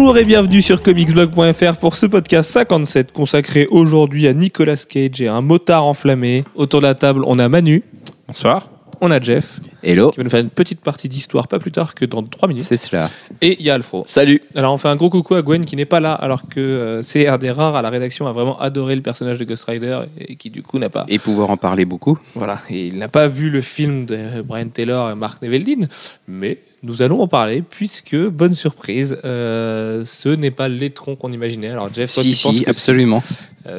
Bonjour et bienvenue sur comicsblog.fr pour ce podcast 57 consacré aujourd'hui à Nicolas Cage et à un motard enflammé. Autour de la table, on a Manu. Bonsoir. On a Jeff. Hello. Qui va nous faire une petite partie d'histoire pas plus tard que dans 3 minutes. C'est cela. Et il y a Alfro. Salut. Alors on fait un gros coucou à Gwen qui n'est pas là alors que c'est un des rares à la rédaction à vraiment adorer le personnage de Ghost Rider et qui du coup n'a pas... Et pouvoir en parler beaucoup. Voilà. Et il n'a pas vu le film de Brian Taylor et Mark Neveldine, mais... Nous allons en parler puisque, bonne surprise, ce n'est pas l'étron qu'on imaginait. Alors Jeff, toi tu penses que absolument.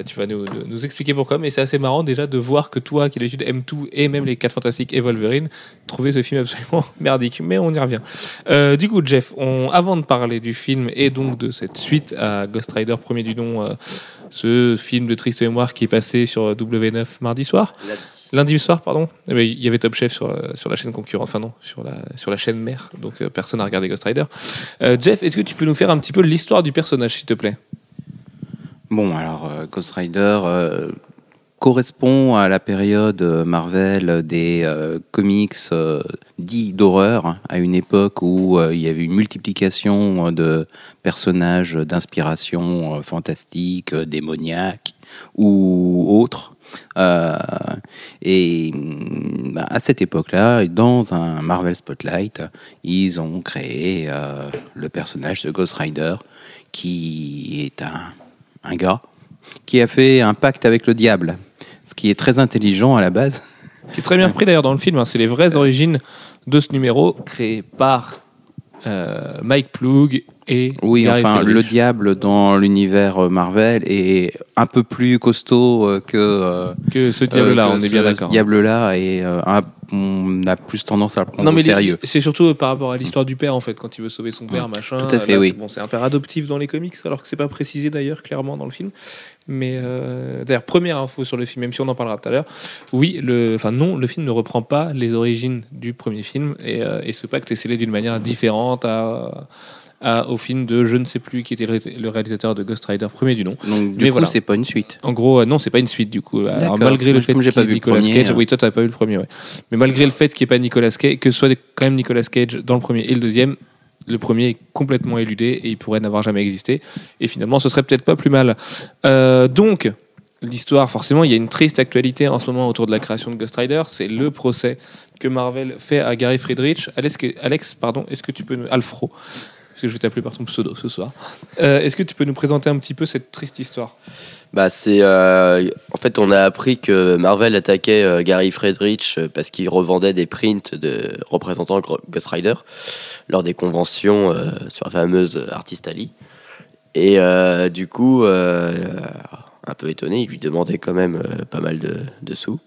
Tu vas nous expliquer pourquoi, mais c'est assez marrant déjà de voir que toi, qui d'habitude aime tout, et même les 4 Fantastiques et Wolverine, trouvais ce film absolument merdique, mais on y revient. Du coup Jeff, avant de parler du film et donc de cette suite à Ghost Rider, premier du nom, ce film de triste mémoire qui est passé sur W9 mardi soir... Lundi soir, pardon. Il y avait Top Chef sur la chaîne concurrente, enfin non, sur la chaîne mère, donc personne n'a regardé Ghost Rider. Jeff, est-ce que tu peux nous faire un petit peu l'histoire du personnage, s'il te plaît ? Bon, alors Ghost Rider correspond à la période Marvel des comics dits d'horreur, à une époque où il y avait une multiplication de personnages d'inspiration fantastique, démoniaque ou autres. Et bah, à cette époque-là, dans un Marvel Spotlight, ils ont créé le personnage de Ghost Rider, qui est un gars qui a fait un pacte avec le diable, ce qui est très intelligent à la base. Qui est très bien pris d'ailleurs dans le film, hein. C'est les vraies origines de ce numéro créé par Mike Ploog. Et oui, Gary Friedrich. Le diable dans l'univers Marvel est un peu plus costaud que ce diable-là, on est bien d'accord. Ce diable-là, et on a plus tendance à le prendre au sérieux. C'est surtout par rapport à l'histoire du père, en fait, quand il veut sauver son père, machin. Tout à fait, là, oui. C'est un père adoptif dans les comics, alors que c'est pas précisé d'ailleurs clairement dans le film. Mais d'ailleurs, première info sur le film, même si on en parlera tout à l'heure, le film ne reprend pas les origines du premier film, et ce pacte est scellé d'une manière différente au film de je ne sais plus qui était le réalisateur de Ghost Rider premier du nom. Donc du coup voilà. C'est pas une suite. En gros non, c'est pas une suite du coup. Alors, malgré le fait que Nicolas Cage, oui toi t'as pas vu le premier ouais. Mais malgré le fait qu'il n'y ait pas Nicolas Cage, que ce soit quand même Nicolas Cage dans le premier et le deuxième, le premier est complètement éludé et il pourrait n'avoir jamais existé et finalement ce serait peut-être pas plus mal. Donc l'histoire, forcément, il y a une triste actualité en ce moment autour de la création de Ghost Rider. C'est le procès que Marvel fait à Gary Friedrich. Alfro, parce que je vais t'appeler par ton pseudo ce soir. Est-ce que tu peux nous présenter un petit peu cette triste histoire ? En fait, on a appris que Marvel attaquait Gary Friedrich parce qu'il revendait des prints de représentant Ghost Rider lors des conventions sur la fameuse Artist Alley. Et du coup, un peu étonné, il lui demandait quand même pas mal de sous.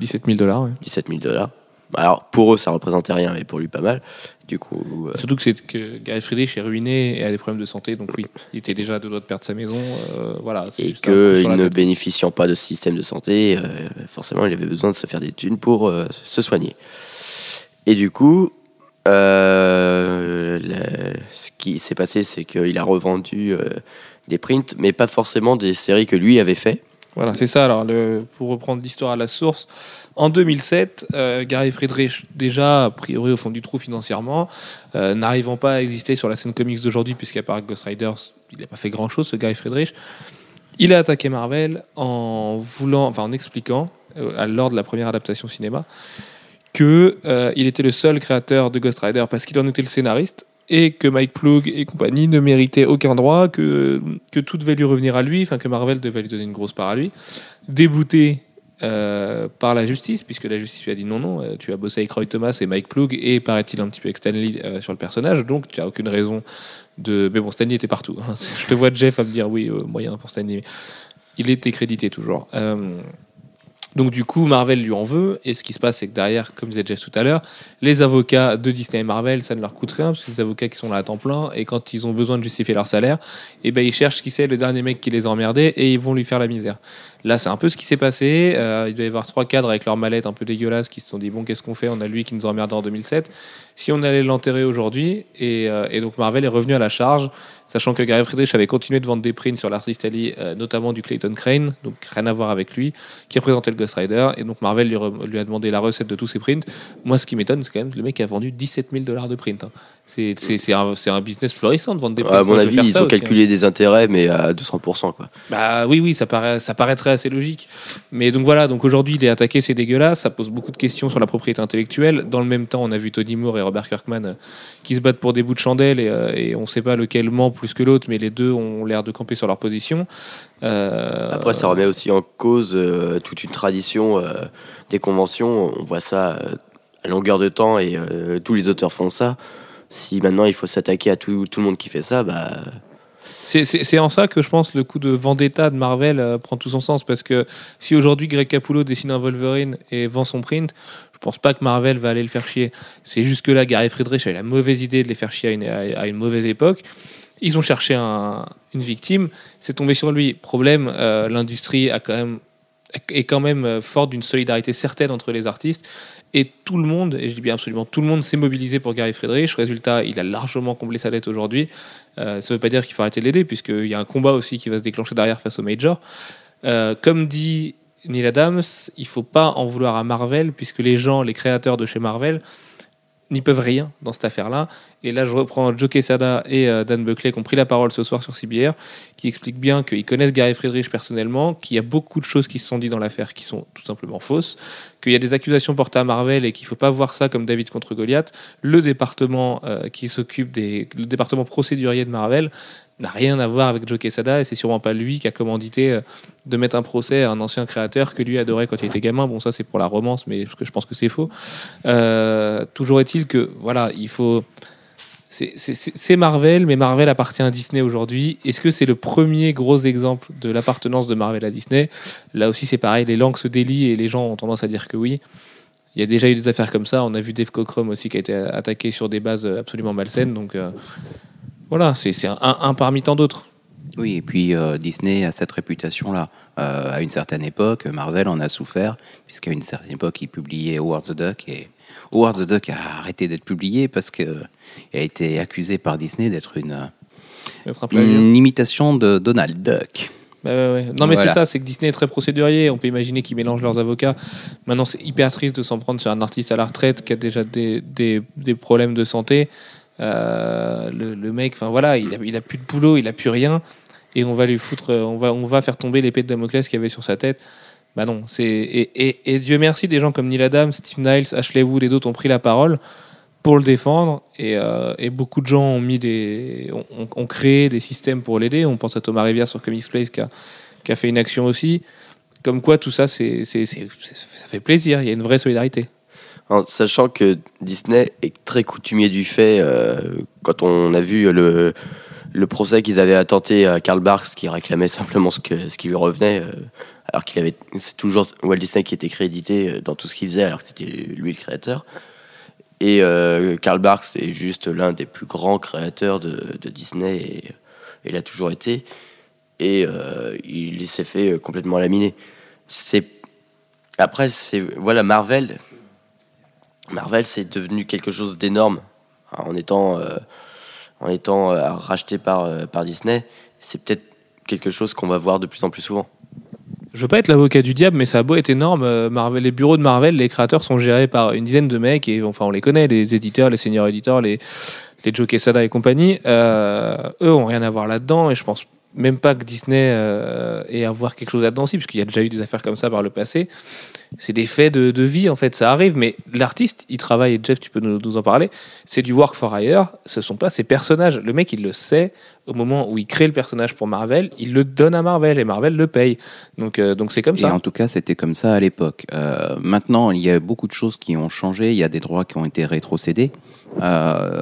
$17,000, oui. $17,000. Alors, pour eux, ça représentait rien, mais pour lui, pas mal. Du coup, surtout que Gary Friedrich est ruiné et a des problèmes de santé, donc oui, il était déjà à 2 doigts de perdre sa maison. Et qu'il ne bénéficiant pas de ce système de santé, forcément, il avait besoin de se faire des thunes pour se soigner. Et du coup, ce qui s'est passé, c'est qu'il a revendu des prints, mais pas forcément des séries que lui avait fait. Voilà, c'est ça. Alors, pour reprendre l'histoire à la source, en 2007, Gary Friedrich, déjà a priori au fond du trou financièrement, n'arrivant pas à exister sur la scène comics d'aujourd'hui, puisqu'à part Ghost Rider, il n'a pas fait grand-chose, ce Gary Friedrich, il a attaqué Marvel en expliquant, lors de la première adaptation cinéma, qu'il était le seul créateur de Ghost Rider parce qu'il en était le scénariste, et que Mike Ploog et compagnie ne méritaient aucun droit, que tout devait lui revenir à lui, que Marvel devait lui donner une grosse part à lui, débouté par la justice, puisque la justice lui a dit non, tu as bossé avec Roy Thomas et Mike Ploog, et paraît-il un petit peu avec Stan Lee sur le personnage, donc tu n'as aucune raison de... Mais bon, Stan Lee était partout, hein. Je te vois Jeff à me dire oui, moyen pour Stan Lee. Il était crédité toujours. Donc du coup, Marvel lui en veut, et ce qui se passe, c'est que derrière, comme disait Jeff tout à l'heure, les avocats de Disney et Marvel, ça ne leur coûte rien, parce que les avocats qui sont là à temps plein, et quand ils ont besoin de justifier leur salaire, ils cherchent qui c'est le dernier mec qui les a emmerdés, et ils vont lui faire la misère. Là, c'est un peu ce qui s'est passé, il doit y avoir 3 cadres avec leurs mallettes un peu dégueulasses qui se sont dit, bon, qu'est-ce qu'on fait ? On a lui qui nous a emmerdés en 2007, si on allait l'enterrer aujourd'hui. Et donc Marvel est revenu à la charge, sachant que Gary Friedrich avait continué de vendre des prints sur l'artiste Ali, notamment du Clayton Crain, donc rien à voir avec lui, qui représentait le Ghost Rider. Et donc Marvel lui a demandé la recette de tous ses prints. Moi, ce qui m'étonne, c'est quand même que le mec a vendu $17,000 de prints. Hein. C'est un business florissant de vendre des prints. À mon avis, ils ont calculé des intérêts, mais à 200%. Quoi. Bah, oui, ça paraîtrait assez logique. Mais donc voilà, donc aujourd'hui, il est attaqué, c'est dégueulasse. Ça pose beaucoup de questions sur la propriété intellectuelle. Dans le même temps, on a vu Tony Moore et Robert Kirkman qui se battent pour des bouts de chandelle et on ne sait pas lequel ment plus que l'autre, mais les deux ont l'air de camper sur leur position. Après, ça remet aussi en cause toute une tradition des conventions. On voit ça à longueur de temps et tous les auteurs font ça. Si maintenant il faut s'attaquer à tout le monde qui fait ça, bah... C'est en ça que je pense le coup de vendetta de Marvel prend tout son sens, parce que si aujourd'hui Greg Capullo dessine un Wolverine et vend son print, je pense pas que Marvel va aller le faire chier. C'est juste que là, Gary Friedrich a eu la mauvaise idée de les faire chier à une mauvaise époque. Ils ont cherché une victime, c'est tombé sur lui. Problème, l'industrie est quand même forte d'une solidarité certaine entre les artistes. Et tout le monde, et je dis bien absolument tout le monde, s'est mobilisé pour Gary Friedrich. Résultat, il a largement comblé sa dette aujourd'hui. Ça ne veut pas dire qu'il faut arrêter de l'aider, puisqu'il y a un combat aussi qui va se déclencher derrière face au Major. Comme dit Neil Adams, il ne faut pas en vouloir à Marvel, puisque les créateurs de chez Marvel, n'y peuvent rien dans cette affaire-là. Et là, je reprends Joe Quesada et Dan Buckley qui ont pris la parole ce soir sur CBR, qui expliquent bien qu'ils connaissent Gary Friedrich personnellement, qu'il y a beaucoup de choses qui se sont dites dans l'affaire qui sont tout simplement fausses, qu'il y a des accusations portées à Marvel et qu'il ne faut pas voir ça comme David contre Goliath. Le département qui s'occupe le département procédurier de Marvel n'a rien à voir avec Joe Quesada, et c'est sûrement pas lui qui a commandité de mettre un procès à un ancien créateur que lui adorait quand il était gamin. Bon, ça c'est pour la romance, mais je pense que c'est faux. Toujours est-il que voilà, il faut... C'est Marvel, mais Marvel appartient à Disney aujourd'hui. Est-ce que c'est le premier gros exemple de l'appartenance de Marvel à Disney ? Là aussi c'est pareil, les langues se délient et les gens ont tendance à dire que oui. Il y a déjà eu des affaires comme ça, on a vu Dave Cockrum aussi qui a été attaqué sur des bases absolument malsaines, donc... Voilà, c'est un parmi tant d'autres. Oui, et puis Disney a cette réputation-là. À une certaine époque, Marvel en a souffert, puisqu'à une certaine époque, il publiait Howard the Duck, et Howard the Duck a arrêté d'être publié parce qu'il a été accusé par Disney d'être une imitation de Donald Duck. Ouais. Non mais voilà. C'est ça, c'est que Disney est très procédurier. On peut imaginer qu'ils mélangent leurs avocats. Maintenant, c'est hyper triste de s'en prendre sur un artiste à la retraite qui a déjà des problèmes de santé. Le mec, enfin voilà, il a plus de boulot, il a plus rien, et on va lui foutre, on va faire tomber l'épée de Damoclès qu'il y avait sur sa tête. Bah non, et Dieu merci, des gens comme Neil Adams, Steve Niles, Ashley Wood et d'autres ont pris la parole pour le défendre, et beaucoup de gens ont créé des systèmes pour l'aider. On pense à Thomas Rivière sur Comics Place qui a fait une action aussi, comme quoi tout ça, ça fait plaisir. Il y a une vraie solidarité. En sachant que Disney est très coutumier du fait, quand on a vu le procès qu'ils avaient tenté à Karl Barks, qui réclamait simplement ce qui lui revenait, alors qu'il avait... C'est toujours Walt Disney qui était crédité dans tout ce qu'il faisait, alors que c'était lui le créateur. Et Karl Barks est juste l'un des plus grands créateurs de Disney, et il a toujours été. Et il s'est fait complètement laminer. Après, voilà, Marvel, c'est devenu quelque chose d'énorme en étant racheté par Disney. C'est peut-être quelque chose qu'on va voir de plus en plus souvent. Je veux pas être l'avocat du diable, mais ça a beau être énorme. Marvel, les bureaux de Marvel, les créateurs sont gérés par une dizaine de mecs, et enfin on les connaît, les éditeurs, les seniors éditeurs, les Joe Quesada et compagnie. Eux ont rien à voir là-dedans, et je pense même pas que Disney ait à voir quelque chose là-dedans aussi, puisqu'il y a déjà eu des affaires comme ça par le passé. C'est des faits de vie, en fait, ça arrive, mais l'artiste, il travaille, et Jeff, tu peux nous en parler, c'est du work for hire, ce sont pas ses personnages. Le mec, il le sait, au moment où il crée le personnage pour Marvel, il le donne à Marvel, et Marvel le paye. Donc c'est comme ça. Et en tout cas, c'était comme ça à l'époque. Maintenant, il y a beaucoup de choses qui ont changé, il y a des droits qui ont été rétrocédés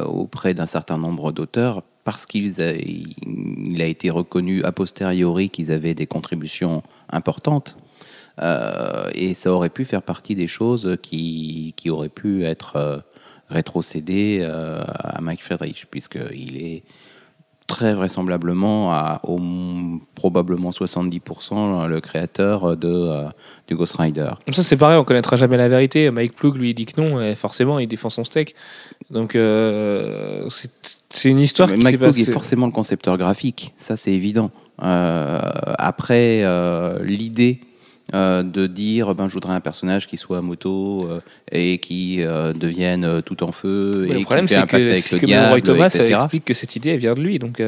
auprès d'un certain nombre d'auteurs, parce qu'il a été reconnu a posteriori qu'ils avaient des contributions importantes, et ça aurait pu faire partie des choses qui auraient pu être rétrocédées à Mike Friedrich, puisqu'il est très vraisemblablement à probablement 70% le créateur du Ghost Rider. Ça c'est pareil, on ne connaîtra jamais la vérité. Mike Ploog lui dit que non, et forcément il défend son steak. Donc c'est une histoire. Mais qui Mike Ploog est forcément le concepteur graphique, ça c'est évident. Après l'idée de dire ben je voudrais un personnage qui soit à moto et qui devienne tout en feu et le problème qui fait c'est que diable, Roy Thomas explique que cette idée elle vient de lui donc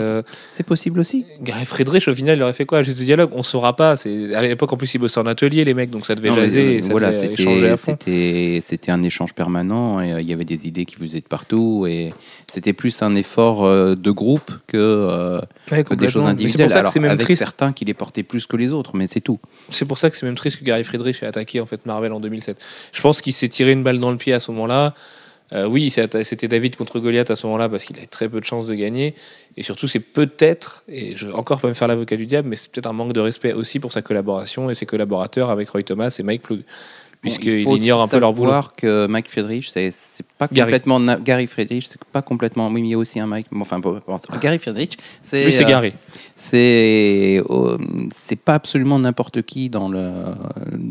c'est possible aussi. Gary Friedrich au final il aurait fait quoi, juste des dialogues, on saura pas. C'est à l'époque en plus ils bossaient en atelier les mecs donc ça devait jaser et ça voilà, devait échanger à fond. C'était un échange permanent et il y avait des idées qui faisaient de partout et c'était plus un effort de groupe que des choses individuelles. C'est alors, avec triste. Certains qui les portaient plus que les autres mais c'est tout. C'est pour ça que c'est même triste que Gary Friedrich ait attaqué en fait Marvel en 2007. Je pense qu'il s'est tiré une balle dans le pied à ce moment-là. Oui, c'était David contre Goliath à ce moment-là parce qu'il a très peu de chances de gagner. Et surtout, c'est peut-être, et je vais encore pas me faire l'avocat du diable, mais c'est peut-être un manque de respect aussi pour sa collaboration et ses collaborateurs avec Roy Thomas et Mike Ploog. Puisqu'il ignore un peu leur boulot. Il faut savoir que Mike Friedrich, c'est pas complètement Gary Friedrich, c'est pas complètement. Oui, mais il y a aussi un Mike. Enfin, Gary Friedrich, c'est. Oui, c'est Gary. C'est pas absolument n'importe qui dans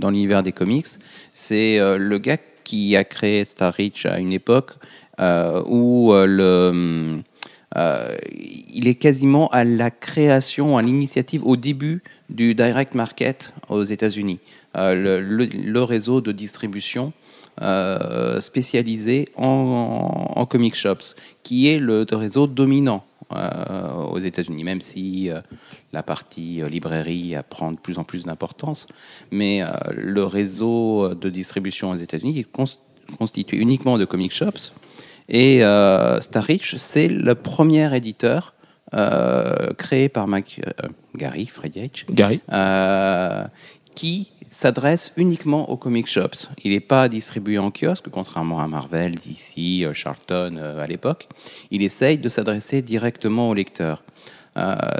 l'univers des comics. C'est le gars qui a créé Star Reach à une époque où il est quasiment à la création, à l'initiative, au début du direct market aux États-Unis. Le réseau de distribution spécialisé en comic shops, qui est le réseau dominant aux États-Unis, même si la partie librairie prend de plus en plus d'importance. Mais le réseau de distribution aux États-Unis est constitué uniquement de comic shops. Et Starrich, c'est le premier éditeur créé par Gary Friedrich, qui s'adresse uniquement aux comic shops. Il n'est pas distribué en kiosque, contrairement à Marvel, DC, Charlton à l'époque. Il essaye de s'adresser directement aux lecteurs.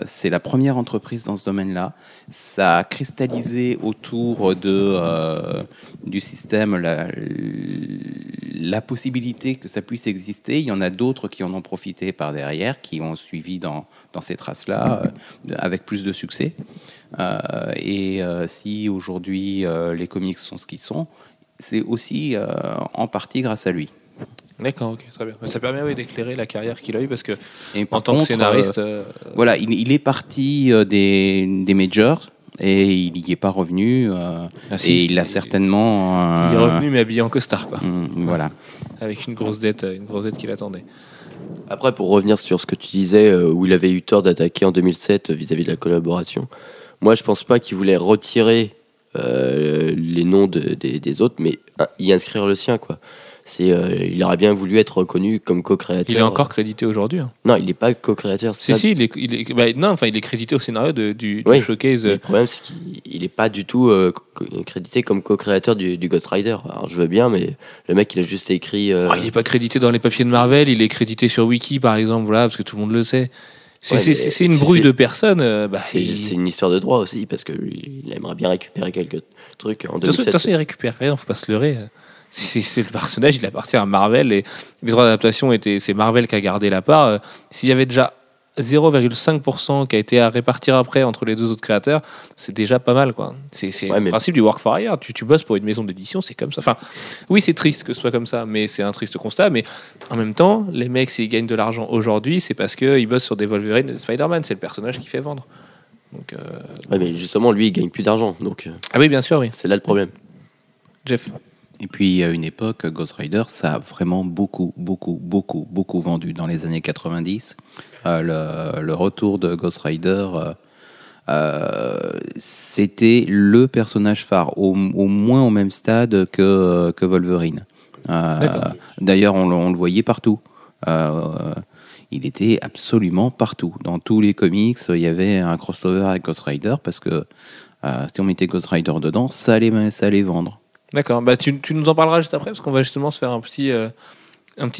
C'est la première entreprise dans ce domaine-là. Ça a cristallisé autour du système la possibilité que ça puisse exister. Il y en a d'autres qui en ont profité par derrière, qui ont suivi dans ces traces-là, avec plus de succès. Si aujourd'hui les comics sont ce qu'ils sont, c'est aussi en partie grâce à lui. D'accord, ok, très bien. Ça permet d'éclairer la carrière qu'il a eue parce que en tant que scénariste, voilà, il est parti des majors et il n'y est pas revenu. Certainement. Il est revenu mais habillé en costard, quoi. Voilà. Avec une grosse dette qu'il attendait. Après, pour revenir sur ce que tu disais, où il avait eu tort d'attaquer en 2007 vis-à-vis de la collaboration, moi je pense pas qu'il voulait retirer les noms des autres, mais y inscrire le sien, quoi. Il aurait bien voulu être reconnu comme co-créateur. Il est encore crédité aujourd'hui. Hein. Non, il n'est pas co-créateur. Il est crédité au scénario du showcase. Le problème, c'est qu'il n'est pas du tout crédité comme co-créateur du Ghost Rider. Alors, je veux bien, mais le mec, il a juste écrit. Il n'est pas crédité dans les papiers de Marvel. Il est crédité sur Wiki, par exemple, voilà, parce que tout le monde le sait. C'est une brouille de personnes. C'est une histoire de droit aussi, parce qu'il aimerait bien récupérer quelques trucs en 2007. De toute façon, il récupère rien, faut pas se leurrer. C'est le personnage, il appartient à Marvel et les droits d'adaptation c'est Marvel qui a gardé la part. S'il y avait déjà 0,5% qui a été à répartir après entre les deux autres créateurs, c'est déjà pas mal, quoi. C'est le principe du work for hire. Tu bosses pour une maison d'édition, c'est comme ça. Enfin, oui, c'est triste que ce soit comme ça, mais c'est un triste constat. Mais en même temps, les mecs, s'ils gagnent de l'argent aujourd'hui, c'est parce qu'ils bossent sur des Wolverine et des Spider-Man. C'est le personnage qui fait vendre. Donc, mais justement, lui, il gagne plus d'argent. Donc, ah oui, bien sûr, oui. C'est là le problème. Jeff. Et puis, à une époque, Ghost Rider, ça a vraiment beaucoup, beaucoup, beaucoup, beaucoup vendu. Dans les années 90, le retour de Ghost Rider, c'était le personnage phare, au moins au même stade que Wolverine. D'ailleurs, on le voyait partout. Il était absolument partout. Dans tous les comics, il y avait un crossover avec Ghost Rider, parce que si on mettait Ghost Rider dedans, ça allait vendre. D'accord, tu nous en parleras juste après, parce qu'on va justement se faire un petit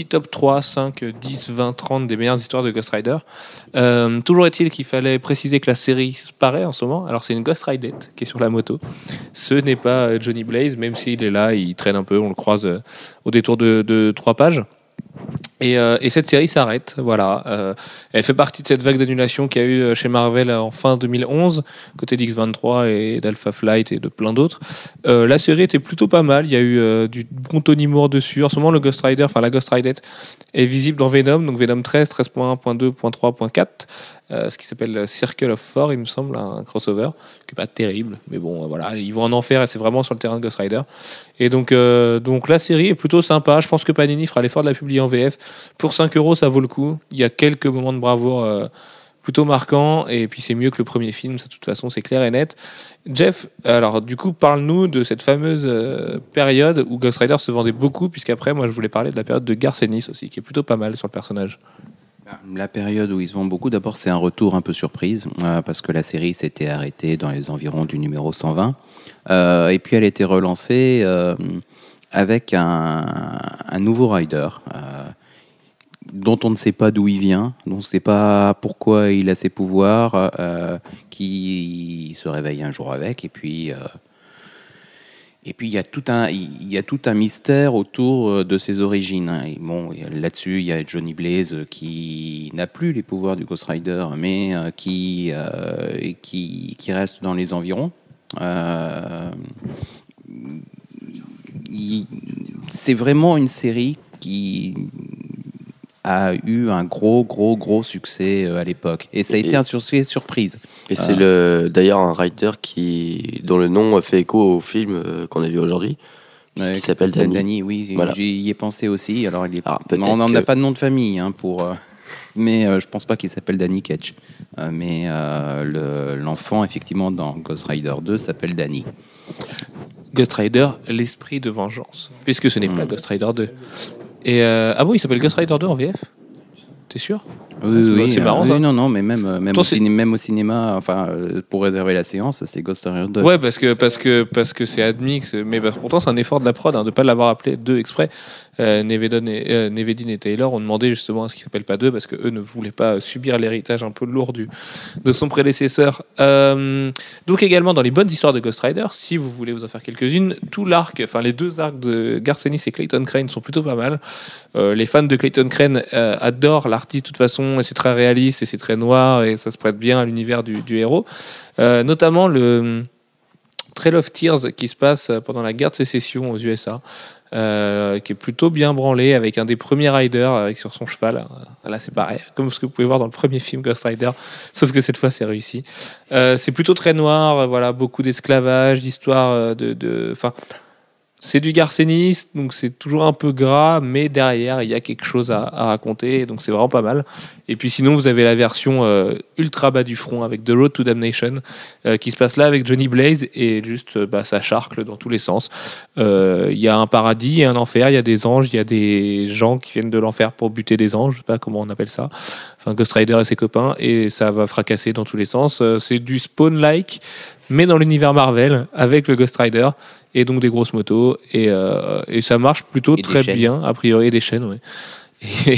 top 3, 5, 10, 20, 30 des meilleures histoires de Ghost Rider. Toujours est-il qu'il fallait préciser que la série se paraît en ce moment. Alors c'est une Ghost Ridette qui est sur la moto. Ce n'est pas Johnny Blaze, même s'il est là, il traîne un peu, on le croise au détour de 3 pages. Et cette série s'arrête, voilà. Elle fait partie de cette vague d'annulation qu'il y a eu chez Marvel en fin 2011, côté d'X23 et d'Alpha Flight et de plein d'autres. La série était plutôt pas mal, il y a eu du bon Tony Moore dessus. En ce moment, le Ghost Rider, enfin la Ghost Ridette, est visible dans Venom, donc Venom 13, 13.1, 2, 3, 4, ce qui s'appelle Circle of Four, il me semble, un crossover, qui est pas terrible, mais bon, voilà, ils vont en enfer et c'est vraiment sur le terrain de Ghost Rider. Et donc la série est plutôt sympa, je pense que Panini fera l'effort de la publier en VF. Pour 5€, ça vaut le coup. Il y a quelques moments de bravoure plutôt marquants. Et puis, c'est mieux que le premier film. Ça, de toute façon, c'est clair et net. Jeff, alors, du coup, parle-nous de cette fameuse période où Ghost Rider se vendait beaucoup, puisqu'après, moi, je voulais parler de la période de Garth Ennis aussi, qui est plutôt pas mal sur le personnage. La période où ils se vendent beaucoup, d'abord, c'est un retour un peu surprise, parce que la série s'était arrêtée dans les environs du numéro 120. Et puis, elle était relancée avec un nouveau rider, dont on ne sait pas d'où il vient, dont on ne sait pas pourquoi il a ses pouvoirs, qui se réveille un jour avec, et puis il y a tout un mystère autour de ses origines. Et bon, là-dessus, il y a Johnny Blaze qui n'a plus les pouvoirs du Ghost Rider, mais qui reste dans les environs. C'est vraiment une série qui a eu un gros succès à l'époque. Et ça a été un succès surprise. Et c'est d'ailleurs un writer dont le nom fait écho au film qu'on a vu aujourd'hui, qui s'appelle Danny. Oui, voilà. J'y ai pensé aussi. Alors, on n'en a pas de nom de famille, mais je ne pense pas qu'il s'appelle Danny Ketch. Mais l'enfant, effectivement, dans Ghost Rider 2, s'appelle Danny. Ghost Rider, l'esprit de vengeance, puisque ce n'est pas Ghost Rider 2. Et ah bon, il s'appelle Ghost Rider 2 en VF ? T'es sûr ? Oui, c'est marrant. Oui, non, mais même au cinéma, enfin, pour réserver la séance, c'est Ghost Rider 2. Ouais, parce que c'est admis, mais pourtant c'est un effort de la prod de pas l'avoir appelé 2 exprès. Neveldine et Taylor ont demandé justement à ce qu'il s'appelle pas 2 parce que eux ne voulaient pas subir l'héritage un peu lourd de son prédécesseur. Donc également dans les bonnes histoires de Ghost Rider, si vous voulez vous en faire quelques-unes, les 2 arcs de Garth Ennis et Clayton Crain sont plutôt pas mal. Les fans de Clayton Crain adorent l'artiste de toute façon. Et c'est très réaliste et c'est très noir et ça se prête bien à l'univers du héros, notamment le Trail of Tears qui se passe pendant la guerre de sécession aux USA, qui est plutôt bien branlé avec un des premiers riders sur son cheval. Là c'est pareil, comme ce que vous pouvez voir dans le premier film Ghost Rider, sauf que cette fois c'est réussi. C'est plutôt très noir, voilà, beaucoup d'esclavage, d'histoire enfin, c'est du Garth Ennis, donc c'est toujours un peu gras, mais derrière, il y a quelque chose à raconter, donc c'est vraiment pas mal. Et puis sinon, vous avez la version ultra bas du front, avec The Road to Damnation, qui se passe là avec Johnny Blaze, et juste, ça charcle dans tous les sens. Il y a un paradis et un enfer, il y a des anges, il y a des gens qui viennent de l'enfer pour buter des anges, je sais pas comment on appelle ça. Enfin, Ghost Rider et ses copains, et ça va fracasser dans tous les sens. C'est du Spawn-like, mais dans l'univers Marvel, avec le Ghost Rider, et donc des grosses motos, et ça marche plutôt très bien, a priori, et des chaînes, oui.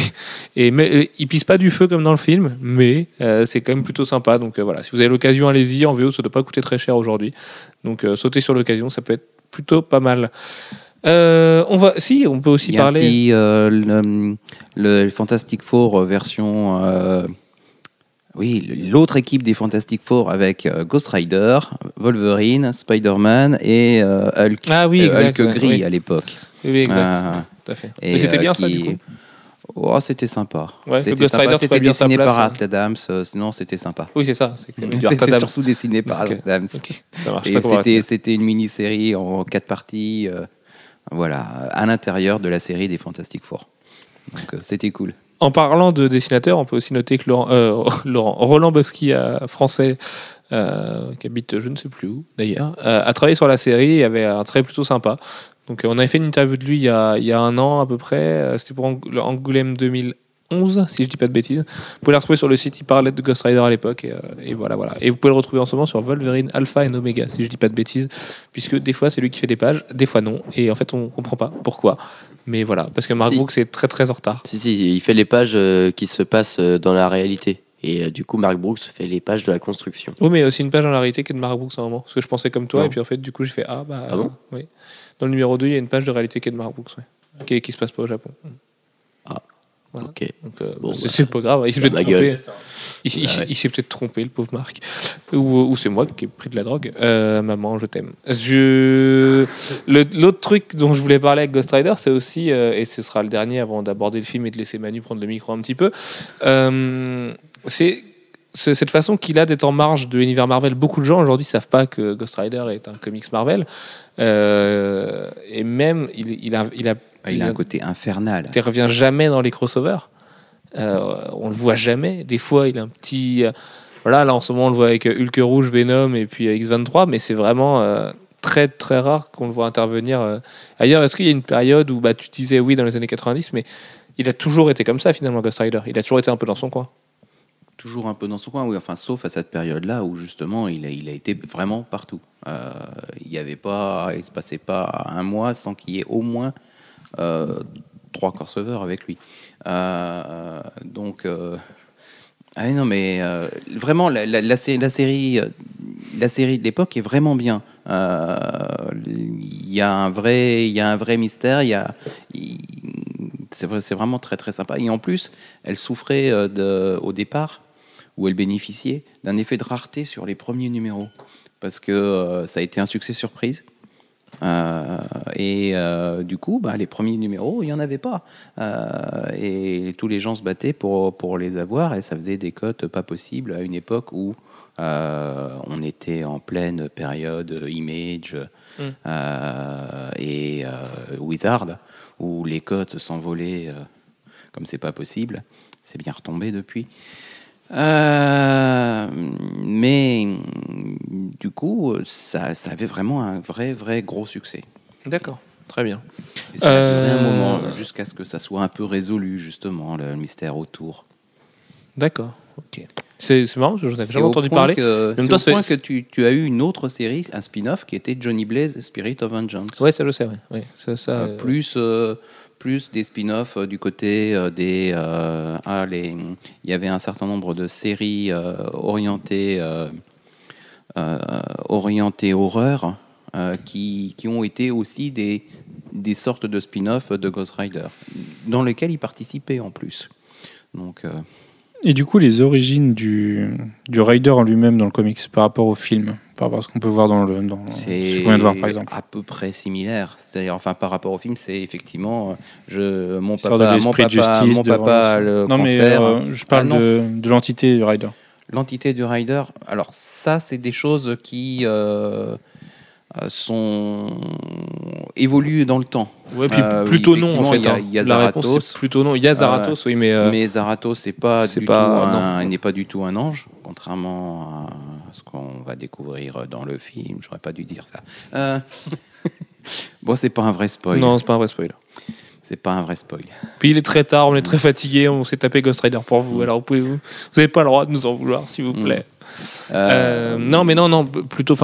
Mais ils pissent pas du feu comme dans le film, mais c'est quand même plutôt sympa, donc voilà, si vous avez l'occasion, allez-y, en VO, ça doit pas coûter très cher aujourd'hui, donc sauter sur l'occasion, ça peut être plutôt pas mal. On peut aussi parler... Il y a le Fantastic Four version... l'autre équipe des Fantastic Four avec Ghost Rider, Wolverine, Spider-Man et Hulk. Ah oui, exact, Hulk gris à l'époque. Oui, exact. Tout à fait. Mais c'était bien ça, du coup. Oh, c'était sympa. Ouais, c'était Ghost sympa. Rider, c'était dessiné par Art Adams. Sinon, c'était sympa. Oui, c'est ça. C'était surtout dessiné par Art Adams. Okay. Ça marche, et c'était une mini-série en 4 parties, à l'intérieur de la série des Fantastic Four. Donc, c'était cool. En parlant de dessinateurs, on peut aussi noter que Roland Bosky, français, qui habite je ne sais plus où d'ailleurs, a travaillé sur la série et avait un trait plutôt sympa. Donc on avait fait une interview de lui il y a un an à peu près, c'était pour Angoulême 2011, si je ne dis pas de bêtises. Vous pouvez la retrouver sur le site, il parlait de Ghost Rider à l'époque, et voilà. Et vous pouvez le retrouver en ce moment sur Wolverine Alpha et Omega, si je ne dis pas de bêtises, puisque des fois c'est lui qui fait des pages, des fois non, et en fait on ne comprend pas pourquoi. Mais voilà, parce que Mark Brooks est très très en retard. Si, il fait les pages qui se passent dans la réalité. Et du coup, Mark Brooks fait les pages de la construction. Oui, mais il y a aussi une page dans la réalité qui est de Mark Brooks à un moment. Parce que je pensais comme toi, non. Et puis en fait, du coup, j'ai fait oui. Dans le numéro 2, il y a une page de réalité qui est de Mark Brooks, qui se passe pas au Japon. Ah. Voilà. Ok. Donc, bon, c'est pas grave. Il s'est peut-être trompé. Il s'est peut-être trompé, le pauvre Marc. Ou c'est moi qui ai pris de la drogue. Maman, je t'aime. L'autre truc dont je voulais parler avec Ghost Rider, c'est aussi, et ce sera le dernier avant d'aborder le film et de laisser Manu prendre le micro un petit peu, c'est cette façon qu'il a d'être en marge de l'univers Marvel. Beaucoup de gens aujourd'hui ne savent pas que Ghost Rider est un comics Marvel. Et même, il a un côté infernal. Il ne revient jamais dans les crossovers. On le voit jamais. Des fois, il a un petit... voilà, là, en ce moment, on le voit avec Hulk Rouge, Venom et puis X-23, mais c'est vraiment très, très rare qu'on le voit intervenir. Ailleurs, est-ce qu'il y a une période où tu disais, oui, dans les années 90, mais il a toujours été comme ça, finalement, Ghost Rider. Il a toujours été un peu dans son coin. Toujours un peu dans son coin, oui. Enfin, sauf à cette période-là où, justement, il a été vraiment partout. Il ne se passait pas un mois sans qu'il y ait au moins... 3 crossovers avec lui. Vraiment, la série de l'époque est vraiment bien. Il y a un vrai mystère. C'est vraiment très très sympa. Et en plus, elle souffrait au départ, où elle bénéficiait d'un effet de rareté sur les premiers numéros, parce que ça a été un succès surprise. Du coup, les premiers numéros, il n'y en avait pas. Et tous les gens se battaient pour les avoir, et ça faisait des cotes pas possibles à une époque où on était en pleine période Image et Wizard, où les cotes s'envolaient comme c'est pas possible. C'est bien retombé depuis. Mais du coup, ça avait vraiment un vrai gros succès. D'accord, très bien. Et ça a duré un moment jusqu'à ce que ça soit un peu résolu, justement, le mystère autour. D'accord, ok. C'est marrant, je n'avais jamais entendu parler. C'est au point que tu as eu une autre série, un spin-off, qui était Johnny Blaze, Spirit of Vengeance. Oui, ça je sais, oui. Plus des spin-offs du côté des... il y avait un certain nombre de séries orientées horreur qui ont été aussi des sortes de spin-offs de Ghost Rider, dans lesquels il participait en plus. Donc, Et du coup, les origines du Rider en lui-même dans le comics par rapport au film, par rapport à ce qu'on peut voir dans ce qu'on vient de voir, par exemple. C'est à peu près similaire. C'est-à-dire, par rapport au film, c'est effectivement mon papa le concert. Non, mais je parle de l'entité du Rider. L'entité du Rider, alors ça, c'est des choses qui évoluent dans le temps. Ouais, puis plutôt non, en fait. Il y a Zarathos. Plutôt non. Il y a Zarathos, oui, mais Zarathos, il n'est pas du tout un ange, contrairement à ce qu'on va découvrir dans le film. J'aurais pas dû dire ça. Bon, c'est pas un vrai spoil. Non, c'est pas un vrai spoil. C'est pas un vrai spoil. Puis il est très tard, on est très fatigué, on s'est tapé Ghost Rider pour vous. Alors vous n'avez pas le droit de nous en vouloir, s'il vous plaît. Je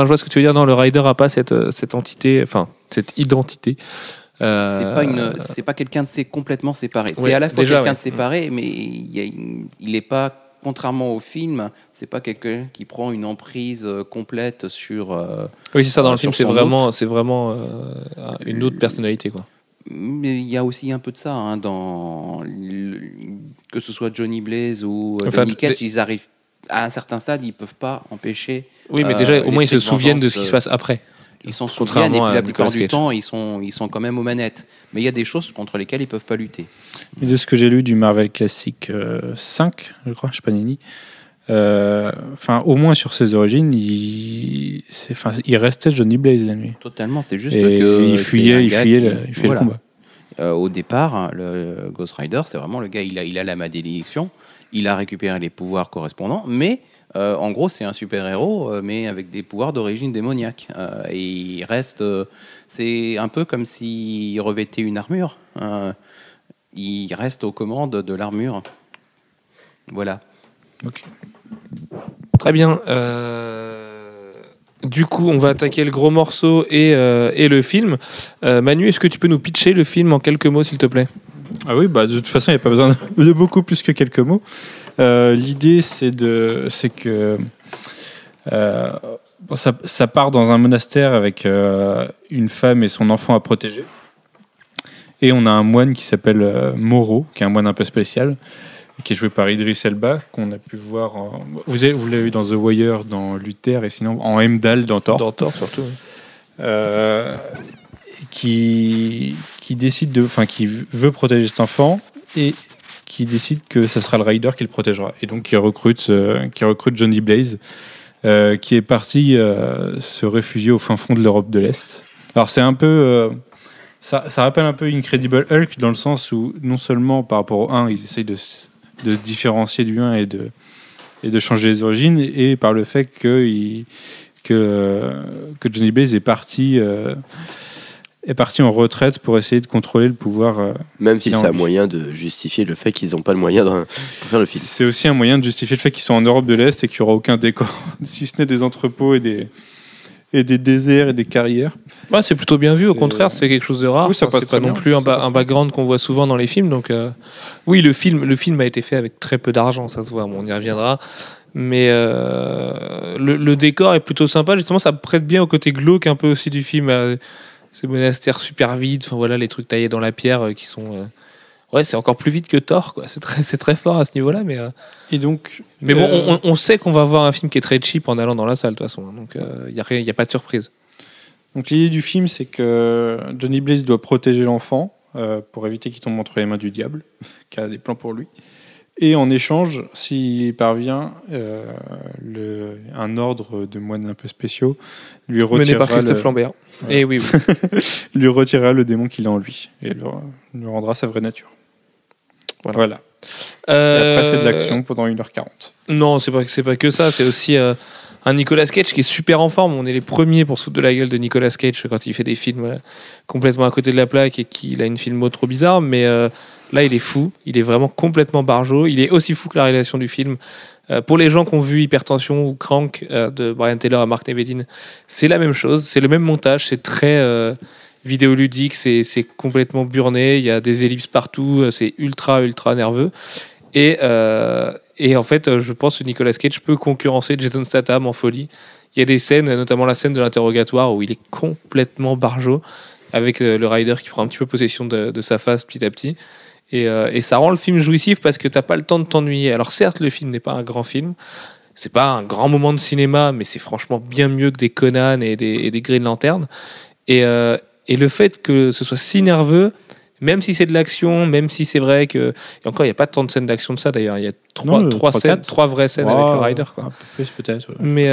vois ce que tu veux dire. Non, le Rider a pas cette entité, enfin cette identité. C'est pas quelqu'un de complètement séparé. C'est à la fois quelqu'un de séparé, mais il est pas. Contrairement au film, c'est pas quelqu'un qui prend une emprise complète sur. Oui, c'est ça. Dans le film, c'est vraiment une autre personnalité, quoi. Mais il y a aussi un peu de ça dans que ce soit Johnny Blaze ou Danny Ketch, ils arrivent à un certain stade, ils peuvent pas empêcher. Oui, mais déjà, au moins, ils se souviennent de ce qui se passe après. Ils s'en souviennent, et puis la plupart du temps, ils sont quand même aux manettes. Mais il y a des choses contre lesquelles ils peuvent pas lutter. Et de ce que j'ai lu du Marvel Classic 5, je crois, Panini, au moins sur ses origines, il restait Johnny Blaze la nuit. Totalement, c'est juste que il fuyait le combat. Au départ, le Ghost Rider, c'est vraiment le gars, il a la malédiction, il a récupéré les pouvoirs correspondants, mais en gros, c'est un super-héros, mais avec des pouvoirs d'origine démoniaque. Et il reste... c'est un peu comme s'il revêtait une armure. Il reste aux commandes de l'armure. Voilà. Okay. Très bien. Du coup, on va attaquer le gros morceau et le film. Manu, est-ce que tu peux nous pitcher le film en quelques mots, s'il te plaît ? Ah oui, de toute façon, il n'y a pas besoin de beaucoup plus que quelques mots. L'idée, c'est que ça part dans un monastère avec une femme et son enfant à protéger. Et on a un moine qui s'appelle Moro, qui est un moine un peu spécial, qui est joué par Idris Elba, qu'on a pu voir... Vous l'avez vu dans The Wire, dans Luther, et sinon en Heimdall, dans Thor. Dans Thor, surtout. Oui. Qui décide de... Enfin, qui veut protéger cet enfant, et qui décide que ça sera le Rider qui le protégera. Et donc, qui recrute Johnny Blaze, qui est parti se réfugier au fin fond de l'Europe de l'Est. Alors, c'est un peu... Ça rappelle un peu Incredible Hulk, dans le sens où, non seulement par rapport au 1, ils essayent de se différencier du 1 et de changer les origines, et par le fait que Johnny Blaze est parti en retraite pour essayer de contrôler le pouvoir. Même si c'est un moyen de justifier le fait qu'ils n'ont pas le moyen pour faire le film. C'est aussi un moyen de justifier le fait qu'ils sont en Europe de l'Est et qu'il n'y aura aucun décor, si ce n'est des entrepôts et des déserts et des carrières. Ouais, c'est plutôt bien vu, au contraire, c'est quelque chose de rare. Oui, ça passe, c'est pas non plus un background qu'on voit souvent dans les films. Donc, oui, le film a été fait avec très peu d'argent, ça se voit, bon, on y reviendra. Mais le décor est plutôt sympa, justement, ça prête bien au côté glauque un peu aussi du film. Ces monastères super vides, enfin, voilà, les trucs taillés dans la pierre qui sont... Ouais, c'est encore plus vite que Thor, quoi. C'est très fort à ce niveau-là, mais. Et donc. Mais bon, on sait qu'on va voir un film qui est très cheap en allant dans la salle, de toute façon. Donc, il y a pas de surprise. Donc, l'idée du film, c'est que Johnny Blaze doit protéger l'enfant pour éviter qu'il tombe entre les mains du diable, qui a des plans pour lui. Et en échange, s'il parvient, un ordre de moines un peu spéciaux lui retirera. Mené par Christophe Lambert. Voilà. Et oui. Lui retirera le démon qu'il a en lui et lui rendra sa vraie nature. Voilà. Et après, c'est de l'action pendant 1h40. Non, c'est pas que ça. C'est aussi un Nicolas Cage qui est super en forme. On est les premiers pour se foutre de la gueule de Nicolas Cage quand il fait des films complètement à côté de la plaque et qu'il a une filmo trop bizarre. Mais là, il est fou. Il est vraiment complètement barjo. Il est aussi fou que la réalisation du film. Pour les gens qui ont vu Hypertension ou Crank de Brian Taylor à Mark Neveldine, c'est la même chose. C'est le même montage. C'est très... vidéoludique, c'est complètement burné, il y a des ellipses partout, c'est ultra nerveux. Et en fait, je pense que Nicolas Cage peut concurrencer Jason Statham en folie. Il y a des scènes, notamment la scène de l'interrogatoire où il est complètement barjo, avec le Rider qui prend un petit peu possession de sa face petit à petit. Et ça rend le film jouissif parce que t'as pas le temps de t'ennuyer. Alors certes, le film n'est pas un grand film, c'est pas un grand moment de cinéma, mais c'est franchement bien mieux que des Conan et des Green Lantern. Et le fait que ce soit si nerveux, même si c'est de l'action, même si c'est vrai que... Et encore, il n'y a pas tant de scènes d'action de ça, d'ailleurs. Il y a trois vraies scènes avec le Rider, quoi. Un peu plus, peut-être. Ouais. Mais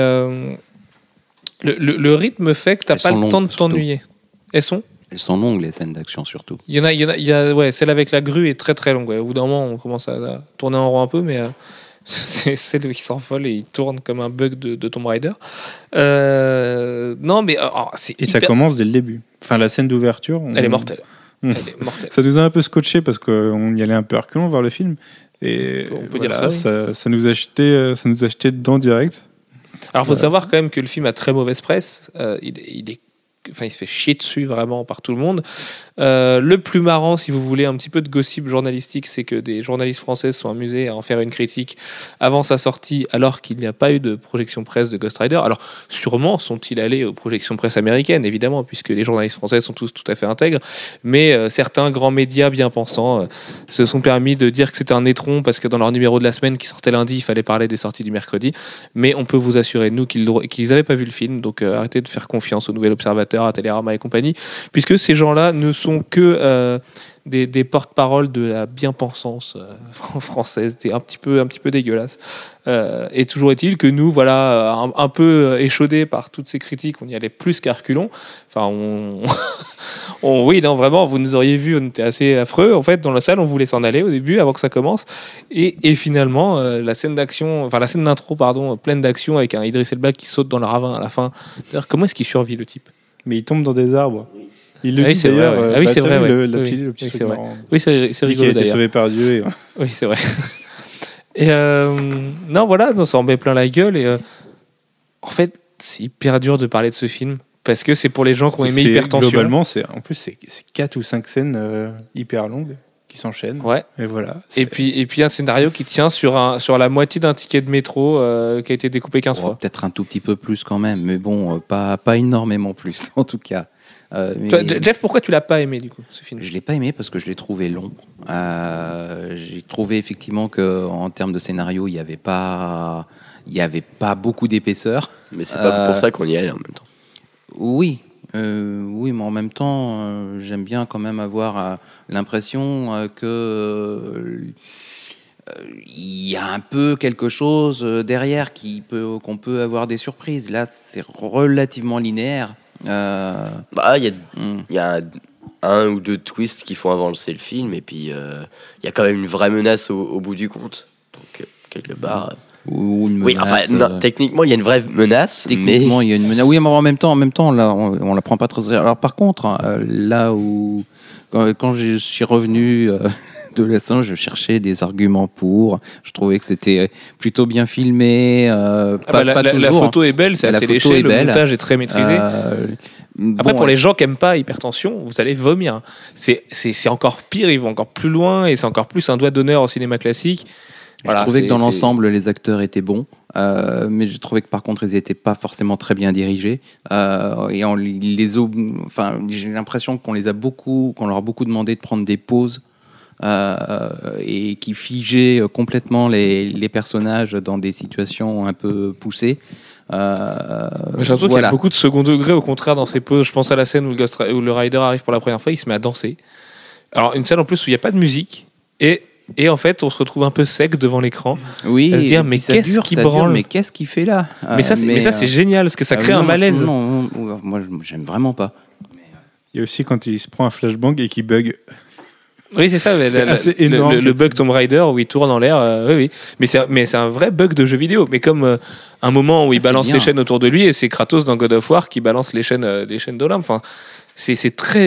le rythme fait que tu n'as pas le temps de t'ennuyer. Elles sont longues, les scènes d'action, surtout. Il y en a, ouais, celle avec la grue est très, très longue. Ouais. Au bout d'un moment, on commence à tourner en rond un peu, mais... c'est celle où il s'envole et il tourne comme un bug de Tomb Raider. Non, mais c'est et hyper... ça commence dès le début. Enfin, la scène d'ouverture... Elle est mortelle. Ça nous a un peu scotché parce qu'on y allait un peu reculons voir le film. Et on peut dire ça. Ça nous a jeté dedans direct. Alors, il faut savoir quand même que le film a très mauvaise presse. Il se fait chier dessus vraiment par tout le monde. Le plus marrant, si vous voulez un petit peu de gossip journalistique, c'est que des journalistes français sont amusés à en faire une critique avant sa sortie, alors qu'il n'y a pas eu de projection presse de Ghost Rider. Alors sûrement sont-ils allés aux projections presse américaines, évidemment, puisque les journalistes français sont tous tout à fait intègres, mais certains grands médias bien pensants se sont permis de dire que c'était un étron parce que dans leur numéro de la semaine qui sortait lundi, il fallait parler des sorties du mercredi. Mais on peut vous assurer, nous, qu'ils n'avaient pas vu le film, donc arrêtez de faire confiance au Nouvel Observateur, à Télérama et compagnie, puisque ces gens-là ne sont que des porte-paroles de la bien-pensance française, un petit peu dégueulasse. Et toujours est-il que nous, voilà, un peu échaudés par toutes ces critiques, on y allait plus qu'à reculons. Enfin, oui, non, vraiment, vous nous auriez vu, on était assez affreux. En fait, dans la salle, on voulait s'en aller au début, avant que ça commence. Et finalement, la scène d'intro, pardon, pleine d'action, avec un Idris Elba qui saute dans le ravin à la fin. D'ailleurs, comment est-ce qu'il survit, le type ? Mais il tombe dans des arbres. Il le dit d'ailleurs. Ah oui, c'est vrai. Le petit truc marrant. Oui, c'est rigolo d'ailleurs. Qui a été sauvé par Dieu. Et... oui, c'est vrai. Et non, voilà, on s'en met plein la gueule. Et en fait, c'est hyper dur de parler de ce film parce que c'est pour les gens qui ont aimé Hypertension. Globalement, c'est 4 ou 5 scènes hyper longues qui s'enchaînent. Ouais. Et voilà. Et puis un scénario qui tient sur la moitié d'un ticket de métro qui a été découpé 15 fois. Peut-être un tout petit peu plus quand même, mais bon, pas énormément plus en tout cas. Mais... Toi, Jeff, pourquoi tu l'as pas aimé du coup, ce film ? Je l'ai pas aimé parce que je l'ai trouvé long. J'ai trouvé effectivement qu'en termes de scénario, il n'y avait pas beaucoup d'épaisseur. Mais c'est pas pour ça qu'on y allait en même temps. Oui. Oui, mais en même temps, j'aime bien quand même avoir l'impression que il y a un peu quelque chose derrière qu'on peut avoir des surprises. Là, c'est relativement linéaire. Il y a un ou deux twists qui font avancer le film, et puis il y a quand même une vraie menace au bout du compte. Donc, quelque part... Ou une menace, techniquement il y a une vraie menace. Techniquement il y a une menace. Oui, mais en même temps, là, on la prend pas très. Alors par contre, là où quand je suis revenu de la scène, je cherchais des arguments pour. Je trouvais que c'était plutôt bien filmé. La photo est belle, c'est assez léché, le montage est très maîtrisé. Après, pour les gens qui n'aiment pas Hypertension, vous allez vomir. C'est encore pire, ils vont encore plus loin et c'est encore plus un doigt d'honneur au cinéma classique. Voilà, je trouvais que dans l'ensemble, les acteurs étaient bons, mais je trouvais que par contre, ils n'étaient pas forcément très bien dirigés. J'ai l'impression qu'on leur a beaucoup demandé de prendre des pauses et qui figeaient complètement les personnages dans des situations un peu poussées. Mais j'ai l'impression qu'il y a beaucoup de second degré, au contraire, dans ces pauses. Je pense à la scène où le Rider arrive pour la première fois, il se met à danser. Alors, une scène en plus où il n'y a pas de musique et en fait, on se retrouve un peu sec devant l'écran. Oui, à se dire, mais qu'est-ce qui branle ? Mais qu'est-ce qu'il fait là ? Mais ça, c'est génial, parce que ça crée un malaise. Non, moi, j'aime vraiment pas. Il y a aussi quand il se prend un flashbang et qu'il bug. Oui, c'est ça. C'est assez énorme. Le bug Tomb Raider où il tourne en l'air. Oui. Mais c'est un vrai bug de jeu vidéo. Mais comme un moment où il balance les chaînes autour de lui, et c'est Kratos dans God of War qui balance les chaînes d'Olympe. Enfin. Ces mecs-là,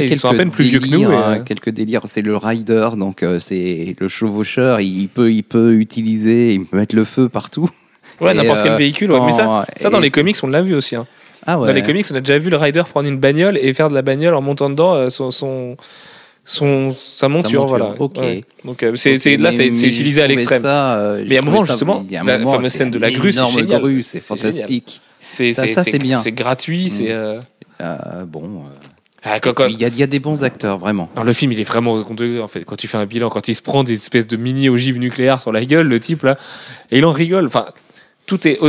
ils sont à peine plus vieux que nous. Quelques délires. C'est le rider, donc c'est le chevaucheur. Il peut utiliser, il peut mettre le feu partout. Ouais, et n'importe quel véhicule. Ouais. Mais ça dans les comics, on l'a vu aussi. Hein. Ah ouais. Dans les comics, on a déjà vu le rider prendre une bagnole et faire de la bagnole en montant dedans sa monture. Voilà. Ok. Ouais. Donc c'est utilisé à l'extrême. Mais à un moment, justement, la fameuse scène de la grue, c'est génial. C'est fantastique. C'est bien. C'est gratuit. C'est... Il y a des bons acteurs, vraiment. Alors, le film, il est vraiment au second degré, en fait. Quand tu fais un bilan, quand il se prend des espèces de mini ogives nucléaires sur la gueule, le type là, et il en rigole. Enfin, tout est.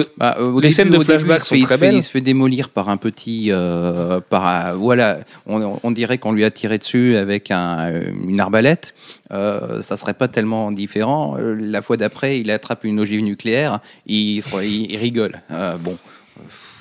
Les scènes de flashback sont très belles. Il se fait démolir par un petit. On dirait qu'on lui a tiré dessus avec une arbalète. Ça serait pas tellement différent. La fois d'après, il attrape une ogive nucléaire, il rigole.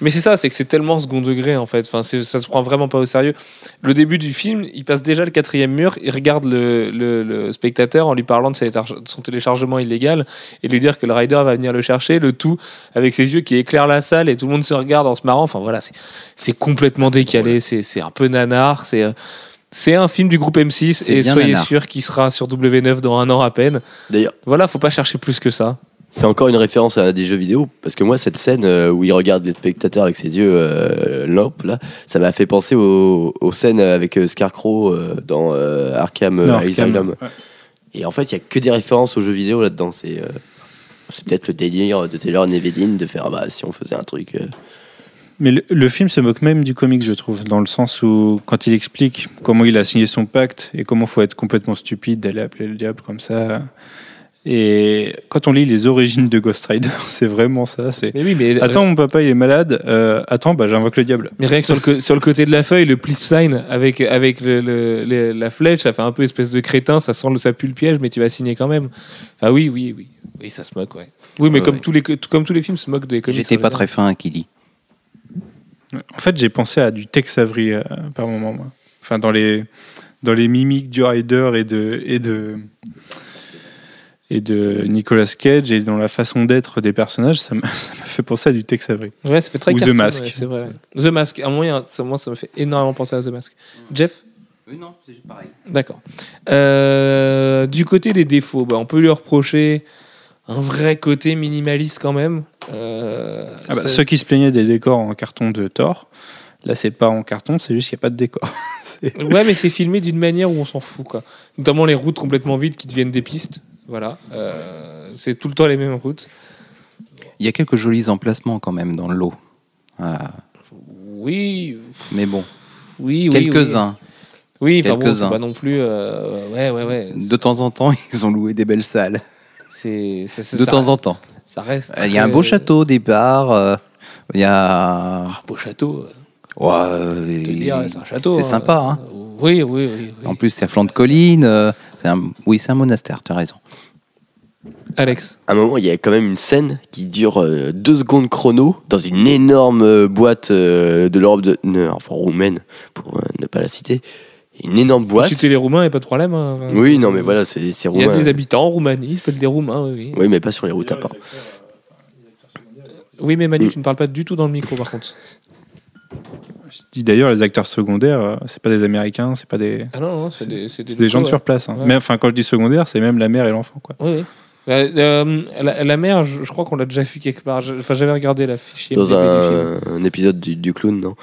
Mais c'est ça, c'est que c'est tellement second degré en fait. Enfin, ça se prend vraiment pas au sérieux. Le début du film, il passe déjà le quatrième mur, il regarde le spectateur en lui parlant de son téléchargement illégal et lui dire que le rider va venir le chercher, le tout avec ses yeux qui éclairent la salle et tout le monde se regarde en se marrant. Enfin voilà, c'est complètement décalé, c'est un peu nanar, c'est un film du groupe M6 et soyez sûr qu'il sera sur W9 dans un an à peine. D'ailleurs, voilà, faut pas chercher plus que ça. C'est encore une référence à des jeux vidéo, parce que moi, cette scène où il regarde les spectateurs avec ses yeux lampe, là, ça m'a fait penser aux scènes avec Scarecrow dans Arkham Asylum. Ouais. Et en fait, il n'y a que des références aux jeux vidéo là-dedans. C'est peut-être le délire de Taylor Neveldine de faire si on faisait un truc... Mais le film se moque même du comic, je trouve, dans le sens où, quand il explique comment il a signé son pacte et comment il faut être complètement stupide d'aller appeler le diable comme ça... Et quand on lit les origines de Ghost Rider, c'est vraiment ça. C'est... Mais attends, mon papa il est malade. Attends, j'invoque le diable. Mais rien que sur le côté de la feuille, le please sign avec la flèche, ça fait un peu espèce de crétin. Ça pue le piège, mais tu vas signer quand même. Enfin oui, ça se moque, ouais. Oui, mais comme tous les films se moquent des comics. J'étais pas très fin, qui dit. En fait, j'ai pensé à du Tex Avery par moment. Moi. Enfin, dans les mimiques du Rider et de Nicolas Cage et dans la façon d'être des personnages, ça m'a fait penser à du Tex Avery. Ouais, ça fait très cartoon, The Mask. Ouais, c'est vrai. The Mask, à moi, ça me fait énormément penser à The Mask. Jeff ? Non, c'est pareil. D'accord. Du côté des défauts, on peut lui reprocher un vrai côté minimaliste quand même. Ceux qui se plaignaient des décors en carton de Thor, là, c'est pas en carton, c'est juste qu'il n'y a pas de décor. Ouais, mais c'est filmé d'une manière où on s'en fout, quoi. Notamment les routes complètement vides qui deviennent des pistes. Voilà, c'est tout le temps les mêmes routes. Il y a quelques jolis emplacements quand même dans l'eau. Oui. Mais bon. Oui, quelques-uns. Oui, enfin bon, c'est pas non plus. Ouais. De temps en temps, ils ont loué des belles salles. De temps en temps. Ça reste. Il y a un beau château au départ. Il y a. Ah, beau château. Ouais. Je te dire, c'est un château. C'est sympa. Hein. Oui. En plus, c'est à flanc de colline. Oui, c'est un monastère. Tu as raison. Alex. À un moment, il y a quand même une scène qui dure 2 secondes chrono dans une énorme boîte de l'Europe de... enfin roumaine, pour ne pas la citer. Une énorme boîte. Si c'était les Roumains, il n'y a pas de problème. Hein. Oui, non, mais voilà, c'est roumain. Il y a des habitants en Roumanie, ils s'appellent des Roumains, oui. Oui, mais pas sur les routes à part. Oui, mais Manu, tu ne parles pas du tout dans le micro, par contre. Je dis d'ailleurs, les acteurs secondaires, c'est pas des Américains, c'est pas des... Ah non, c'est des gens de sur place. Hein. Ouais. Mais enfin, quand je dis secondaire, c'est même la mère et l'enfant, quoi. Oui. La mère, je crois qu'on l'a déjà vu quelque part. Enfin, j'avais regardé la fiche dans un épisode du clown, non?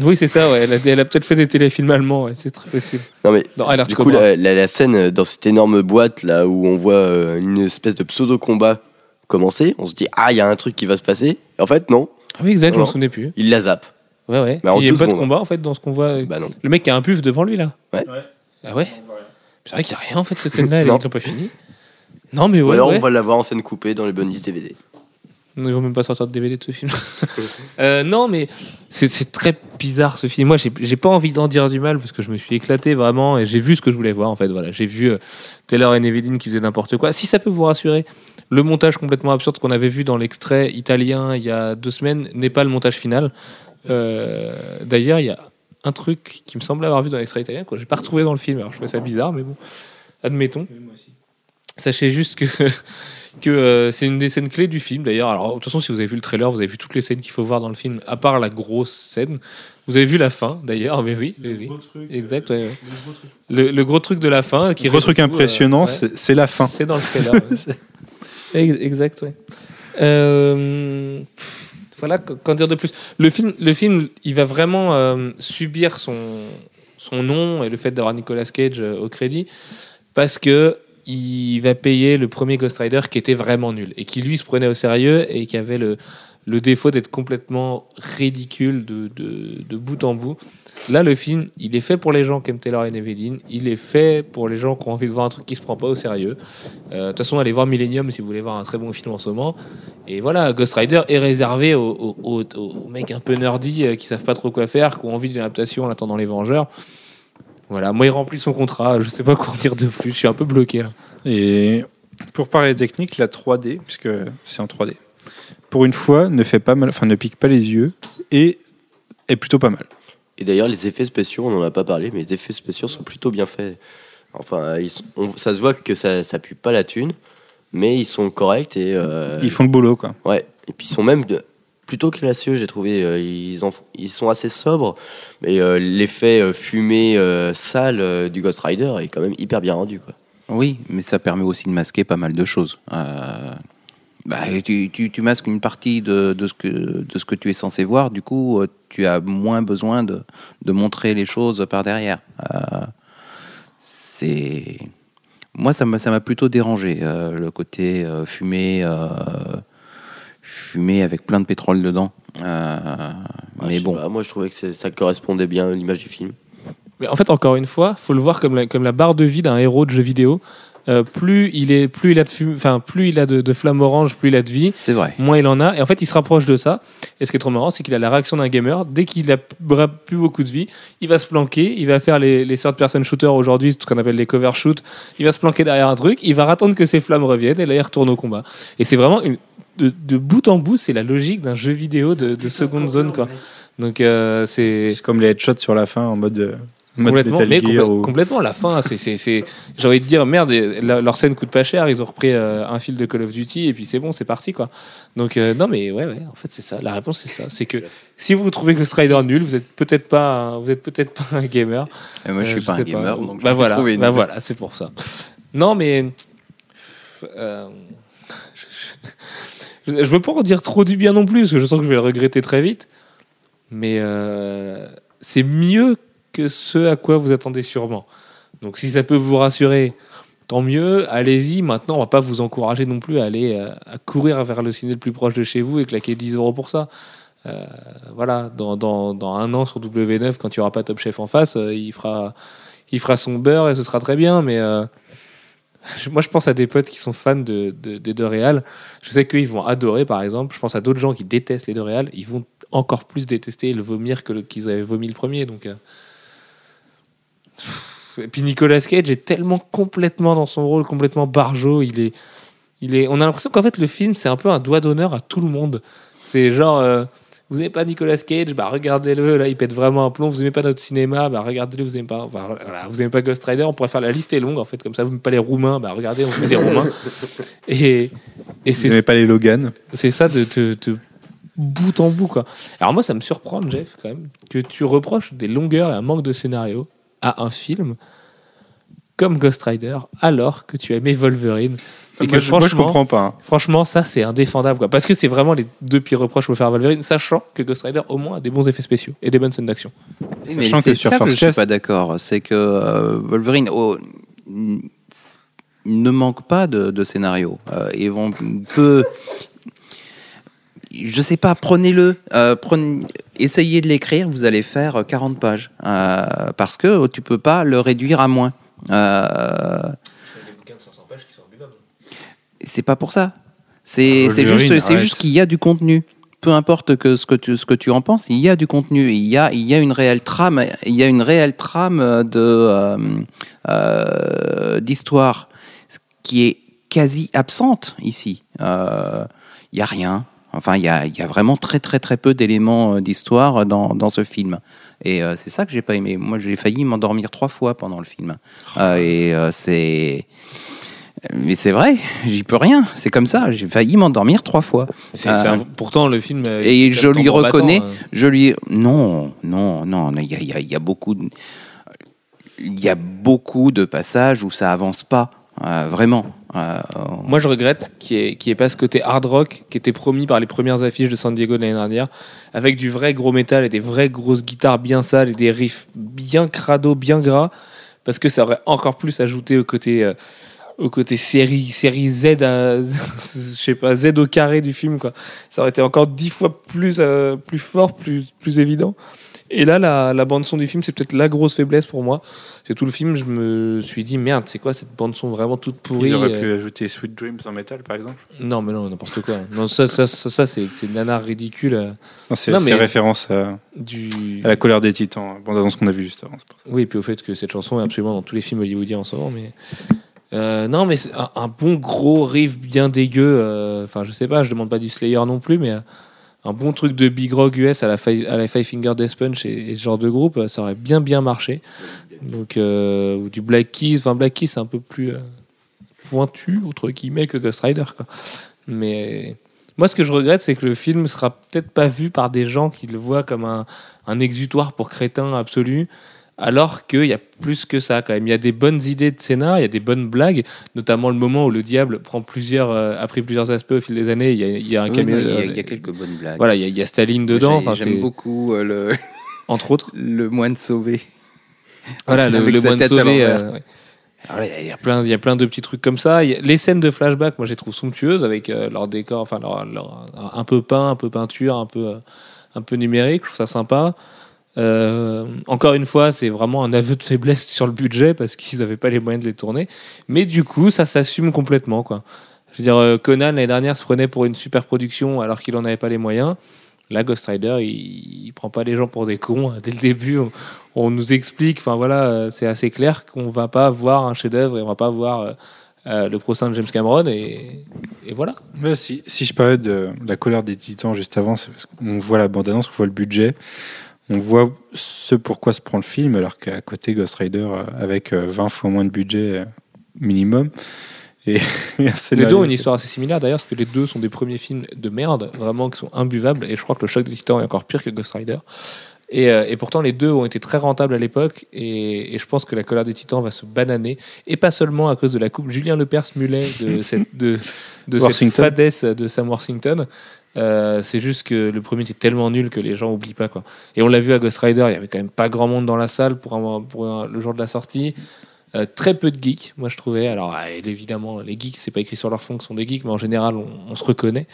Oui, c'est ça. Ouais. Elle a peut-être fait des téléfilms allemands. Ouais. C'est très possible. Non mais du coup, la scène dans cette énorme boîte là où on voit une espèce de pseudo combat commencer, on se dit ah, il y a un truc qui va se passer. En fait, non. Ah oui, exact. Je me souvenais plus. Il la zappe. Ouais. Bah, il n'y a pas de combat en fait dans ce qu'on voit. Bah, non. Le mec qui a un puff devant lui là. Ouais. Ah ouais. C'est vrai qu'il n'y a rien en fait cette scène là. Elle n'est pas finie. Non, mais ouais. Alors, on va l'avoir en scène coupée dans les bonus DVD. Ils vont même pas sortir de DVD de ce film. Non, mais c'est très bizarre ce film. Moi, j'ai pas envie d'en dire du mal parce que je me suis éclaté vraiment et j'ai vu ce que je voulais voir en fait. Voilà, j'ai vu Taylor et Neveldine qui faisaient n'importe quoi. Si ça peut vous rassurer, le montage complètement absurde qu'on avait vu dans l'extrait italien il y a 2 semaines n'est pas le montage final. D'ailleurs, il y a un truc qui me semble avoir vu dans l'extrait italien que j'ai pas retrouvé dans le film. Alors, je trouvais ça bizarre, mais bon, admettons. Oui, moi aussi. Sachez juste que c'est une des scènes clés du film, d'ailleurs. Alors, de toute façon, si vous avez vu le trailer, vous avez vu toutes les scènes qu'il faut voir dans le film, à part la grosse scène. Vous avez vu la fin, d'ailleurs, mais oui. Gros truc, exact, ouais. Le gros truc de la fin. Qui le gros truc impressionnant, c'est la fin. C'est dans le trailer. Exact, oui. Voilà, qu'en dire de plus. Le film, il va vraiment subir son nom et le fait d'avoir Nicolas Cage au crédit, parce que il va payer le premier Ghost Rider qui était vraiment nul et qui lui se prenait au sérieux et qui avait le défaut d'être complètement ridicule de bout en bout. Là, le film, il est fait pour les gens qui aiment Taylor et Neveldine, il est fait pour les gens qui ont envie de voir un truc qui se prend pas au sérieux. De toute façon, allez voir Millennium si vous voulez voir un très bon film en ce moment. Et voilà, Ghost Rider est réservé aux mecs un peu nerdy qui savent pas trop quoi faire, qui ont envie d'une adaptation en attendant les Vengeurs. Voilà, moi il remplit son contrat, je sais pas quoi en dire de plus, je suis un peu bloqué là. Et pour parler technique, la 3D, puisque c'est en 3D, pour une fois ne pique pas les yeux et est plutôt pas mal. Et d'ailleurs les effets spéciaux, on en a pas parlé, mais les effets spéciaux sont plutôt bien faits. Enfin, ça se voit que ça pue pas la thune, mais ils sont corrects et... Ils font le boulot quoi. Ouais, et puis ils sont même... plutôt classieux, j'ai trouvé. Ils sont assez sobres, mais l'effet fumée sale du Ghost Rider est quand même hyper bien rendu, quoi. Oui, mais ça permet aussi de masquer pas mal de choses. Tu masques une partie de ce que tu es censé voir, du coup, tu as moins besoin de montrer les choses par derrière. Moi, ça m'a plutôt dérangé, le côté fumé... fumé avec plein de pétrole dedans. Mais bon. Moi, je trouvais que ça correspondait bien à l'image du film. Mais en fait, encore une fois, il faut le voir comme la barre de vie d'un héros de jeu vidéo. Plus il a de flamme orange, plus il a de vie. C'est vrai. Moins il en a. Et en fait, il se rapproche de ça. Et ce qui est trop marrant, c'est qu'il a la réaction d'un gamer. Dès qu'il a plus beaucoup de vie, il va se planquer. Il va faire les third-person shooters aujourd'hui, ce qu'on appelle les cover shoots. Il va se planquer derrière un truc. Il va attendre que ses flammes reviennent. Et là, il retourne au combat. Et c'est vraiment de bout en bout, c'est la logique d'un jeu vidéo de seconde zone, quoi. Donc c'est comme les headshots sur la fin en mode Metal Gear complètement la fin, c'est j'ai envie de dire merde, leur scène coûte pas cher, ils ont repris un fil de Call of Duty et puis c'est bon, c'est parti, quoi. Donc non mais ouais, en fait c'est ça, la réponse c'est ça, c'est que si vous trouvez Ghost Rider nul, vous êtes peut-être pas un gamer. Et moi je suis pas un gamer, pas. Donc voilà, c'est pour ça. Non mais je veux pas en dire trop du bien non plus, parce que je sens que je vais le regretter très vite. Mais c'est mieux que ce à quoi vous attendez sûrement. Donc si ça peut vous rassurer, tant mieux. Allez-y. Maintenant, on va pas vous encourager non plus à aller à courir vers le ciné le plus proche de chez vous et claquer 10 € pour ça. Voilà, dans un an sur W9, quand il n'y aura pas Top Chef en face, il fera son beurre et ce sera très bien. Mais moi, je pense à des potes qui sont fans des deux réals. Je sais qu'ils vont adorer, par exemple. Je pense à d'autres gens qui détestent les deux réals. Ils vont encore plus détester le vomir qu'ils avaient vomi le premier. Donc, Et puis Nicolas Cage est tellement complètement dans son rôle, complètement barjo. On a l'impression qu'en fait, le film, c'est un peu un doigt d'honneur à tout le monde. C'est genre... vous n'aimez pas Nicolas Cage, bah regardez-le, là il pète vraiment un plomb. Vous n'aimez pas notre cinéma, bah regardez-le, vous n'aimez pas. Enfin, voilà, vous n'aimez pas Ghost Rider, on pourrait faire la liste est longue en fait, comme ça vous n'aimez pas les Roumains, bah regardez, on fait des Roumains. Et vous n'aimez pas les Logan. C'est ça de bout en bout quoi. Alors moi ça me surprend, Jeff, quand même, que tu reproches des longueurs et un manque de scénario à un film comme Ghost Rider, alors que tu aimais Wolverine. Et que moi, je comprends pas. Hein. Franchement, ça, c'est indéfendable, quoi. Parce que c'est vraiment les deux pires reproches que je peux faire à Wolverine, sachant que Ghost Rider, au moins, a des bons effets spéciaux et des bonnes scènes d'action. Oui, mais sachant que sur First Class... Je suis pas d'accord. C'est que Wolverine ne manque pas de scénario. Ils vont peu... Je sais pas, prenez-le, essayez de l'écrire, vous allez faire 40 pages. Parce que tu peux pas le réduire à moins. C'est pas pour ça. C'est juste qu'il y a du contenu. Peu importe ce que tu en penses, il y a du contenu. Il y a une réelle trame. Il y a une réelle trame d'histoire qui est quasi absente ici. Il y a rien. Enfin, il y a vraiment très très très peu d'éléments d'histoire dans ce film. Et c'est ça que j'ai pas aimé. Moi, j'ai failli m'endormir 3 fois pendant le film. Mais c'est vrai, j'y peux rien. C'est comme ça. J'ai failli m'endormir 3 fois. Pourtant, le film. Et je lui reconnais. Non. Il y a beaucoup de passages où ça avance pas vraiment. Moi, je regrette qu'il n'y ait pas ce côté hard rock qui était promis par les premières affiches de San Diego de l'année dernière, avec du vrai gros métal et des vraies grosses guitares bien sales et des riffs bien crado, bien gras, parce que ça aurait encore plus ajouté au côté série Z à, je sais pas, Z au carré du film quoi. Ça aurait été encore 10 fois plus fort, plus évident. Et là la bande son du film, c'est peut-être la grosse faiblesse pour moi. C'est tout le film, je me suis dit merde, c'est quoi cette bande son vraiment toute pourrie. Ils auraient pu ajouter Sweet Dreams en métal par exemple. Non mais non, n'importe quoi. Non, ça c'est une nana ridicule. Non, c'est référence à La Colère des Titans, bande annonce qu'on a vue juste avant. Oui, et puis au fait que cette chanson est absolument dans tous les films hollywoodiens en ce moment, mais non mais c'est un bon gros riff bien dégueu, enfin je sais pas, je demande pas du Slayer non plus, mais un bon truc de Big Rock US à la Five Finger Death Punch et ce genre de groupe, ça aurait bien marché. Donc ou du Black Keys, enfin Black Keys c'est un peu plus pointu entre guillemets que Ghost Rider quoi. Mais moi ce que je regrette c'est que le film sera peut-être pas vu par des gens qui le voient comme un exutoire pour crétins absolu. Alors qu'il y a plus que ça quand même. Il y a des bonnes idées de scénar, il y a des bonnes blagues, notamment le moment où le diable a pris plusieurs aspects au fil des années. Il y a un caméo. Il y a quelques bonnes blagues. Voilà, il y a Staline dedans. J'aime beaucoup entre autres le moine sauvé. Voilà, le moine sauvé. Il y a plein de petits trucs comme ça. Les scènes de flashback, moi je les trouve somptueuses avec leur décor, enfin leur un peu peint, un peu peinture, un peu numérique. Je trouve ça sympa. Encore une fois, c'est vraiment un aveu de faiblesse sur le budget parce qu'ils n'avaient pas les moyens de les tourner. Mais du coup, ça s'assume complètement, quoi. Je veux dire, Conan l'année dernière se prenait pour une super production alors qu'il n'en avait pas les moyens. Là, Ghost Rider, il prend pas les gens pour des cons. Dès le début, on nous explique. Enfin voilà, c'est assez clair qu'on va pas voir un chef-d'œuvre et on va pas voir le prochain de James Cameron et voilà. Mais si je parlais de La Colère des Titans juste avant, c'est parce qu'on voit la bande-annonce, on voit le budget. On voit ce pourquoi se prend le film, alors qu'à côté, Ghost Rider, avec 20 fois moins de budget minimum. Les deux ont une histoire assez similaire, d'ailleurs, parce que les deux sont des premiers films de merde, vraiment, qui sont imbuvables. Et je crois que Le Choc des Titans est encore pire que Ghost Rider. Et pourtant, les deux ont été très rentables à l'époque. Et je pense que La Colère des Titans va se bananer. Et pas seulement à cause de la coupe Julien Lepers-Mulet de cette fadesse de Sam Worthington. C'est juste que le premier était tellement nul que les gens oublient pas quoi. Et on l'a vu à Ghost Rider, il y avait quand même pas grand monde dans la salle pour le jour de la sortie. Très peu de geeks, moi je trouvais. Alors évidemment, les geeks, c'est pas écrit sur leur fond que sont des geeks, mais en général, on se reconnaît.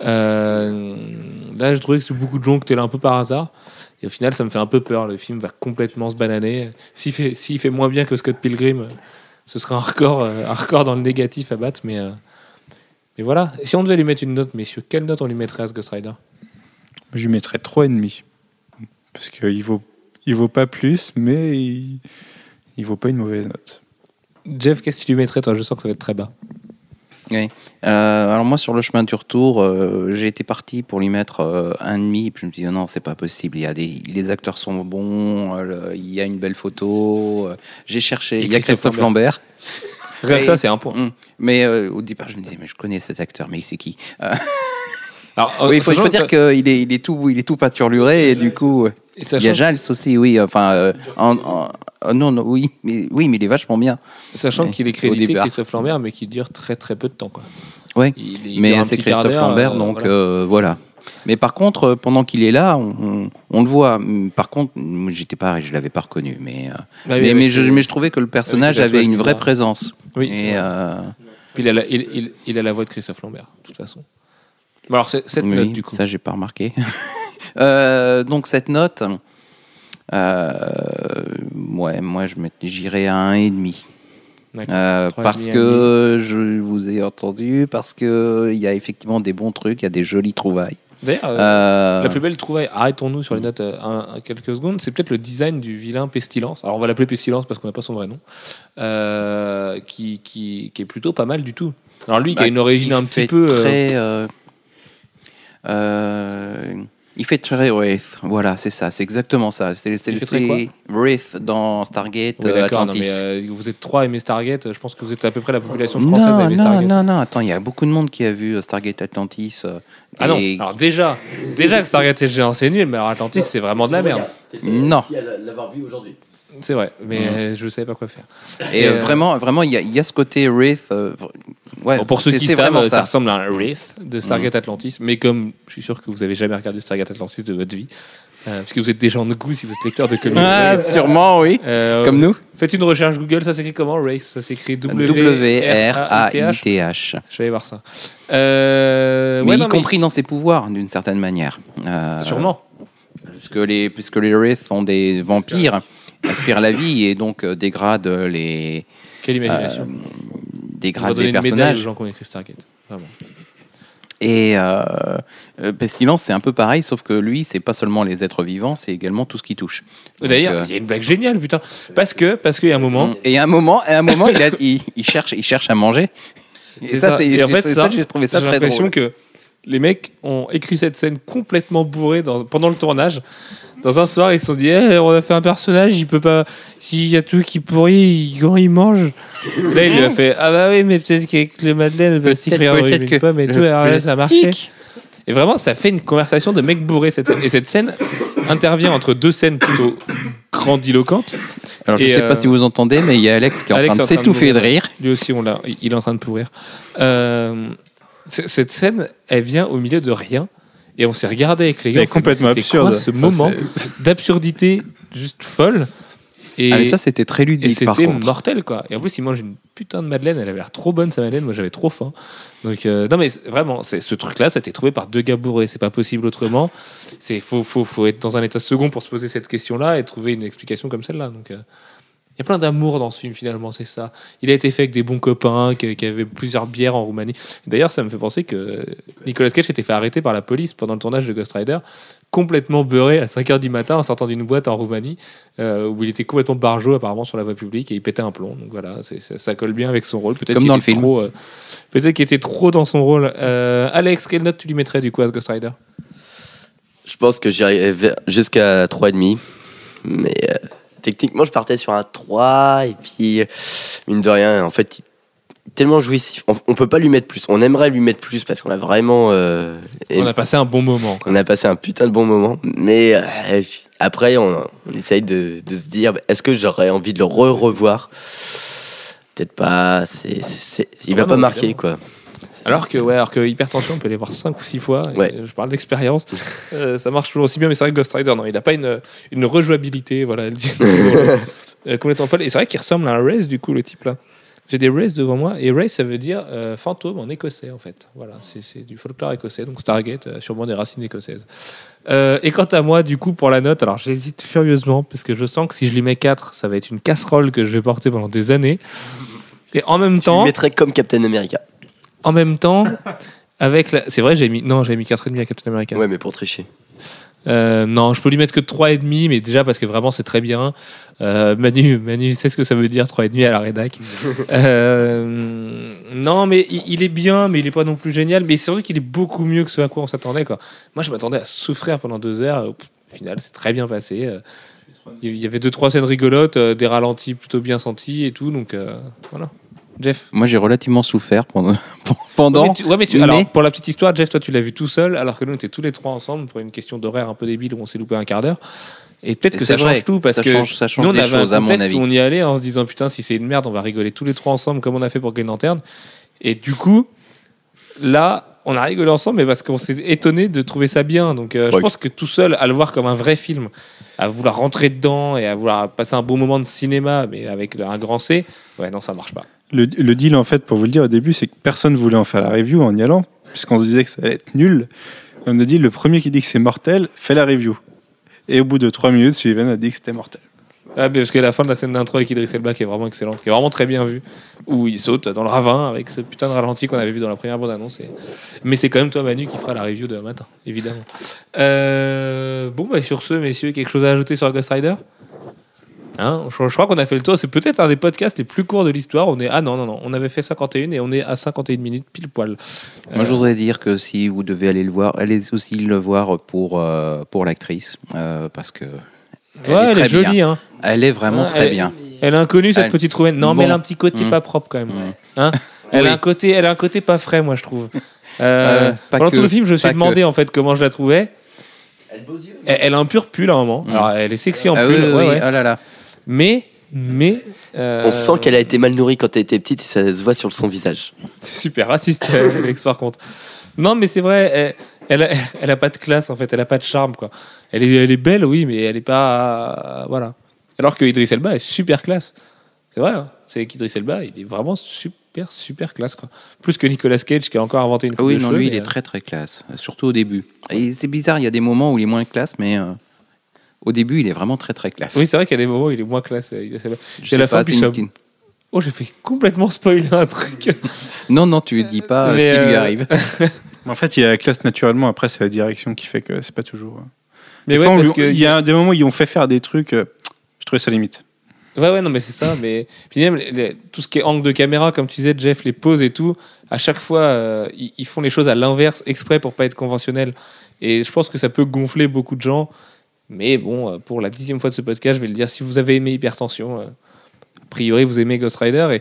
Là, je trouvais que c'est beaucoup de gens que t'es là un peu par hasard. Et au final, ça me fait un peu peur. Le film va complètement se bananer. S'il fait moins bien que Scott Pilgrim, ce serait un record dans le négatif à battre. Mais voilà. Et si on devait lui mettre une note, messieurs, quelle note on lui mettrait à ce Ghost Rider ? Je lui mettrais 3,5. Parce qu'il vaut pas plus, mais il vaut pas une mauvaise note. Jeff, qu'est-ce que tu lui mettrais, toi ? Je sens que ça va être très bas. Oui. Alors moi, sur le chemin du retour, j'ai été parti pour lui mettre 1,5, puis je me suis dit non, c'est pas possible, les acteurs sont bons, il y a une belle photo, j'ai cherché, il y a Christophe Lambert. Ça, c'est un point. Mais au départ, je me disais, mais je connais cet acteur, mais c'est qui ? Alors, oui, il faut dire qu'il est tout pâturluré, et du coup, il y a Giles aussi, oui, enfin, mais il est vachement bien. Sachant qu'il est crédité Christophe Lambert, mais qui dure très très peu de temps, quoi. Oui, mais c'est Christophe Lambert, donc voilà. Mais par contre, pendant qu'il est là, on le voit. Par contre, j'étais pas, je l'avais pas reconnu, mais je trouvais que le personnage avait une vraie présence. Oui. Et puis il a la voix de Christophe Lambert, de toute façon. Alors, cette note, du coup. Ça, j'ai pas remarqué. Donc, cette note, moi, j'irai à 1,5. Parce que je vous ai entendu, parce qu'il y a effectivement des bons trucs, il y a des jolies trouvailles. D'ailleurs, la plus belle trouvaille, arrêtons-nous sur les notes quelques secondes, c'est peut-être le design du vilain Pestilence. Alors, on va l'appeler Pestilence parce qu'on n'a pas son vrai nom, qui est plutôt pas mal du tout. Alors, lui, qui a une origine un petit peu. Très, il fait très Wraith, voilà, c'est ça, c'est exactement ça. C'est Wraith dans Stargate, oui, Atlantis. Vous êtes 3 à aimer Stargate, je pense que vous êtes à peu près la population française à aimer Stargate. Non, attends, il y a beaucoup de monde qui a vu Stargate Atlantis. Non, alors déjà que Stargate est géant, c'est nul, mais alors Atlantis, c'est vraiment de la merde. Non. Il y a l'avoir vu aujourd'hui. C'est vrai, mais je ne savais pas quoi faire. Et vraiment, il y a ce côté Wraith. Ouais, bon, pour ceux qui savent, ça ressemble à un Wraith de Stargate Atlantis. Mais comme je suis sûr que vous n'avez jamais regardé Stargate Atlantis de votre vie, parce que vous êtes des gens de goût si vous êtes lecteur de comics. Ah, sûrement, oui. Comme nous. Faites une recherche Google, ça s'écrit comment, Wraith ? Ça s'écrit W-R-A-I-T-H. Je vais aller voir ça. Mais compris dans ses pouvoirs, d'une certaine manière. Sûrement. Puisque les Wraith sont des vampires. Aspire la vie et donc dégrade les. Quelle imagination. Dégrade les personnages. Une médaille aux gens qui ont écrit Stargate. Vraiment. Et Pestilence, c'est un peu pareil, sauf que lui, c'est pas seulement les êtres vivants, c'est également tout ce qui touche. D'ailleurs, il y a une blague géniale, putain. Parce qu'il y a un moment. Et à un moment, il cherche à manger. Et ça, j'ai trouvé ça très drôle. J'ai l'impression que les mecs ont écrit cette scène complètement bourrée pendant le tournage. Dans un soir, ils se sont dit on a fait un personnage, il peut pas. Il y a tout qui pourrit, comment il mange ? Là, il lui a fait ah bah oui, mais peut-être qu'avec le Madeleine, peut-être que pomme et tout, alors là, ça a marché. Et vraiment, ça fait une conversation de mec bourré, cette scène. Et cette scène intervient entre deux scènes plutôt grandiloquentes. Alors, je ne sais pas si vous entendez, mais il y a Alex qui est en train de s'étouffer de rire. Lui aussi, il est en train de pourrir. Cette scène, elle vient au milieu de rien. Et on s'est regardé avec les gars. Complètement absurde. Quoi, ce moment d'absurdité juste folle. Mais ça, c'était très ludique. Et c'était mortel, quoi. Et en plus, il mange une putain de madeleine. Elle avait l'air trop bonne, sa madeleine. Moi, j'avais trop faim. Donc, non, mais vraiment, ce truc-là, ça a été trouvé par deux gars bourrés. C'est pas possible autrement. Il faut être dans un état second pour se poser cette question-là et trouver une explication comme celle-là. Donc. Il y a plein d'amour dans ce film, finalement, c'est ça. Il a été fait avec des bons copains qui avaient plusieurs bières en Roumanie. D'ailleurs, ça me fait penser que Nicolas Cage s'était fait arrêter par la police pendant le tournage de Ghost Rider, complètement beurré à 5h du matin en sortant d'une boîte en Roumanie, où il était complètement barjot apparemment sur la voie publique et il pétait un plomb. Donc voilà, ça colle bien avec son rôle. Peut-être comme dans le film. Peut-être qu'il était trop dans son rôle. Alex, quelle note tu lui mettrais du coup à Ghost Rider ? Je pense que j'irais jusqu'à 3,5. Mais... techniquement, je partais sur un 3, et puis, mine de rien, en fait, tellement jouissif. On peut pas lui mettre plus. On aimerait lui mettre plus parce qu'on a vraiment... on a passé un bon moment. Quoi. On a passé un putain de bon moment. Mais après, on essaye de se dire, est-ce que j'aurais envie de le revoir ? Peut-être pas. Il va pas marquer, quoi. Alors que Hypertension, on peut les voir 5 ou 6 fois. Ouais. Je parle d'expérience. Ça marche toujours aussi bien, mais c'est vrai que Ghost Rider, non, il n'a pas une rejouabilité. Voilà, complètement folle. Et c'est vrai qu'il ressemble à un Wraith, du coup, le type-là. J'ai des Wraiths devant moi, et Wraith, ça veut dire fantôme en écossais, en fait. Voilà, c'est du folklore écossais, donc Stargate, sûrement des racines écossaises. Et quant à moi, du coup, pour la note, alors j'hésite furieusement, parce que je sens que si je lui mets 4, ça va être une casserole que je vais porter pendant des années. Et en même temps... Tu lui mettrais comme Captain America. En même temps, avec la... C'est vrai, j'avais mis 4,5 à Captain America. Ouais, mais pour tricher. Non, je peux lui mettre que 3,5, mais déjà parce que vraiment c'est très bien. Manu sait ce que ça veut dire 3,5 à la rédac. Non, mais il est bien, mais il est pas non plus génial. Mais c'est vrai qu'il est beaucoup mieux que ce à quoi on s'attendait, quoi. Moi, je m'attendais à souffrir pendant 2 heures. Au final, c'est très bien passé. Il y avait 2-3 scènes rigolotes, des ralentis plutôt bien sentis et tout. Donc voilà. Jeff. Moi, j'ai relativement souffert pendant. Ouais, mais... Alors, pour la petite histoire, Jeff, toi, tu l'as vu tout seul, alors que nous, on était tous les trois ensemble pour une question d'horaire un peu débile où on s'est loupé un quart d'heure. Et peut-être que ça change tout, parce que nous, on avait un contexte où on y allait en se disant, putain, si c'est une merde, on va rigoler tous les trois ensemble comme on a fait pour Green Lantern. Et du coup, là, on a rigolé ensemble, mais parce qu'on s'est étonné de trouver ça bien. Donc, je pense que tout seul, à le voir comme un vrai film, à vouloir rentrer dedans et à vouloir passer un bon moment de cinéma, mais avec un grand C, ouais, non, ça marche pas. Le deal, en fait, pour vous le dire au début, c'est que personne voulait en faire la review en y allant, puisqu'on se disait que ça allait être nul. Et on a dit, le premier qui dit que c'est mortel, fait la review. Et au bout de 3 minutes, Sullivan a dit que c'était mortel. Ah, mais parce que la fin de la scène d'intro avec Idris Elba qui est vraiment excellente, qui est vraiment très bien vue, où il saute dans le ravin avec ce putain de ralenti qu'on avait vu dans la première bande-annonce. Mais c'est quand même toi, Manu, qui fera la review demain matin, évidemment. Bon, bah, sur ce, messieurs, quelque chose à ajouter sur Ghost Rider ? Hein, je crois qu'on a fait le tour. C'est peut-être un des podcasts les plus courts de l'histoire. On est non, on avait fait 51 et on est à 51 minutes pile poil. Moi, je voudrais dire que si vous devez aller le voir, allez aussi le voir pour l'actrice parce que elle est jolie. Hein. Elle est vraiment très bien. Elle est inconnue cette petite roumaine. Non, mais elle a un petit côté pas propre quand même. Ouais. Hein, elle a un côté, pas frais, moi je trouve. Pendant tout le film, je me suis demandé en fait comment je la trouvais. Elle a un pur pull à un moment. Alors, elle est sexy en pull. Oui. Oh là là. Mais on sent qu'elle a été mal nourrie quand elle était petite et ça se voit sur son visage. C'est super raciste, Alex, par contre. Non, mais c'est vrai, elle a pas de classe en fait, elle a pas de charme quoi. Elle est belle, oui, mais elle est pas voilà. Alors que Idris Elba est super classe. C'est vrai, hein. C'est qu'Idris Elba, il est vraiment super classe quoi. Plus que Nicolas Cage qui a encore inventé une coupe de cheveux. Lui, il est très très classe, surtout au début. Et c'est bizarre, il y a des moments où il est moins classe, mais au début, il est vraiment très très classe. Oui, c'est vrai qu'il y a des moments où il est moins classe. C'est la fin du somme. Oh, j'ai fait complètement spoiler un truc. non, tu ne dis pas ce qui lui arrive. En fait, il y a la classe naturellement. Après, c'est la direction qui fait que c'est pas toujours. Mais ouais, parce qu'il y a des moments où ils ont fait faire des trucs. Je trouvais ça limite. Ouais, non, mais c'est ça. Mais puis même tout ce qui est angle de caméra, comme tu disais, Jeff, les poses et tout. À chaque fois, ils font les choses à l'inverse exprès pour pas être conventionnels. Et je pense que ça peut gonfler beaucoup de gens. Mais bon, pour la 10e fois de ce podcast, je vais le dire, si vous avez aimé Hypertension, a priori, vous aimez Ghost Rider. Et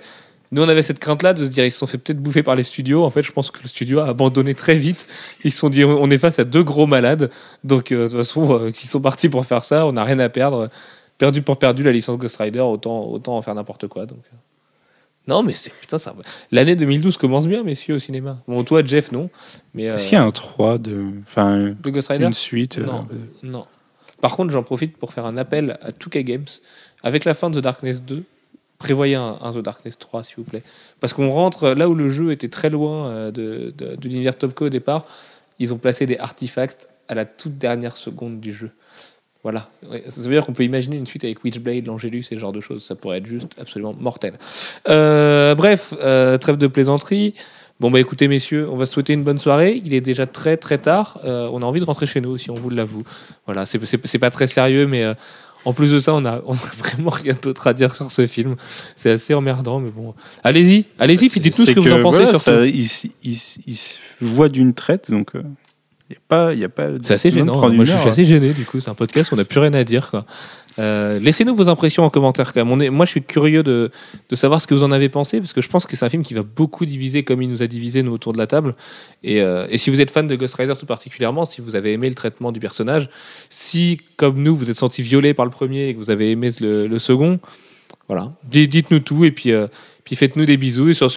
nous, on avait cette crainte-là de se dire, ils se sont fait peut-être bouffer par les studios. En fait, je pense que le studio a abandonné très vite. Ils se sont dit, on est face à 2 gros malades. Donc, de toute façon, ils sont partis pour faire ça. On n'a rien à perdre. Perdu pour perdu, la licence Ghost Rider, autant en faire n'importe quoi. Donc. Non, mais c'est... Putain, ça... L'année 2012 commence bien, messieurs, au cinéma. Bon, toi, Jeff, non. Mais, est-ce qu'il y a un 3 de... Enfin, de Ghost Rider ? Une suite Non. Par contre, j'en profite pour faire un appel à 2K Games. Avec la fin de The Darkness 2, prévoyez un The Darkness 3, s'il vous plaît. Parce qu'on rentre là où le jeu était très loin de l'univers Topco au départ. Ils ont placé des artefacts à la toute dernière seconde du jeu. Voilà. Ça veut dire qu'on peut imaginer une suite avec Witchblade, l'Angélus, ce genre de choses. Ça pourrait être juste absolument mortel. Bref, trêve de plaisanterie. Bon, bah écoutez, messieurs, on va se souhaiter une bonne soirée. Il est déjà très, très tard. On a envie de rentrer chez nous, si on vous l'avoue. Voilà, c'est pas très sérieux, mais en plus de ça, on a vraiment rien d'autre à dire sur ce film. C'est assez emmerdant, mais bon. Allez-y, puis dites-nous ce que vous en pensez. Voilà, surtout. Il se voit d'une traite, donc... Y a pas c'est assez gênant. Moi, je suis assez gêné, du coup. C'est un podcast où on n'a plus rien à dire, quoi. Laissez-nous vos impressions en commentaire, quand même. Moi, je suis curieux de savoir ce que vous en avez pensé, parce que je pense que c'est un film qui va beaucoup diviser, comme il nous a divisé, nous, autour de la table. Et si vous êtes fan de Ghost Rider tout particulièrement, si vous avez aimé le traitement du personnage, si, comme nous, vous êtes senti violé par le premier et que vous avez aimé le second, voilà. Dites-nous tout, et puis faites-nous des bisous. Et sur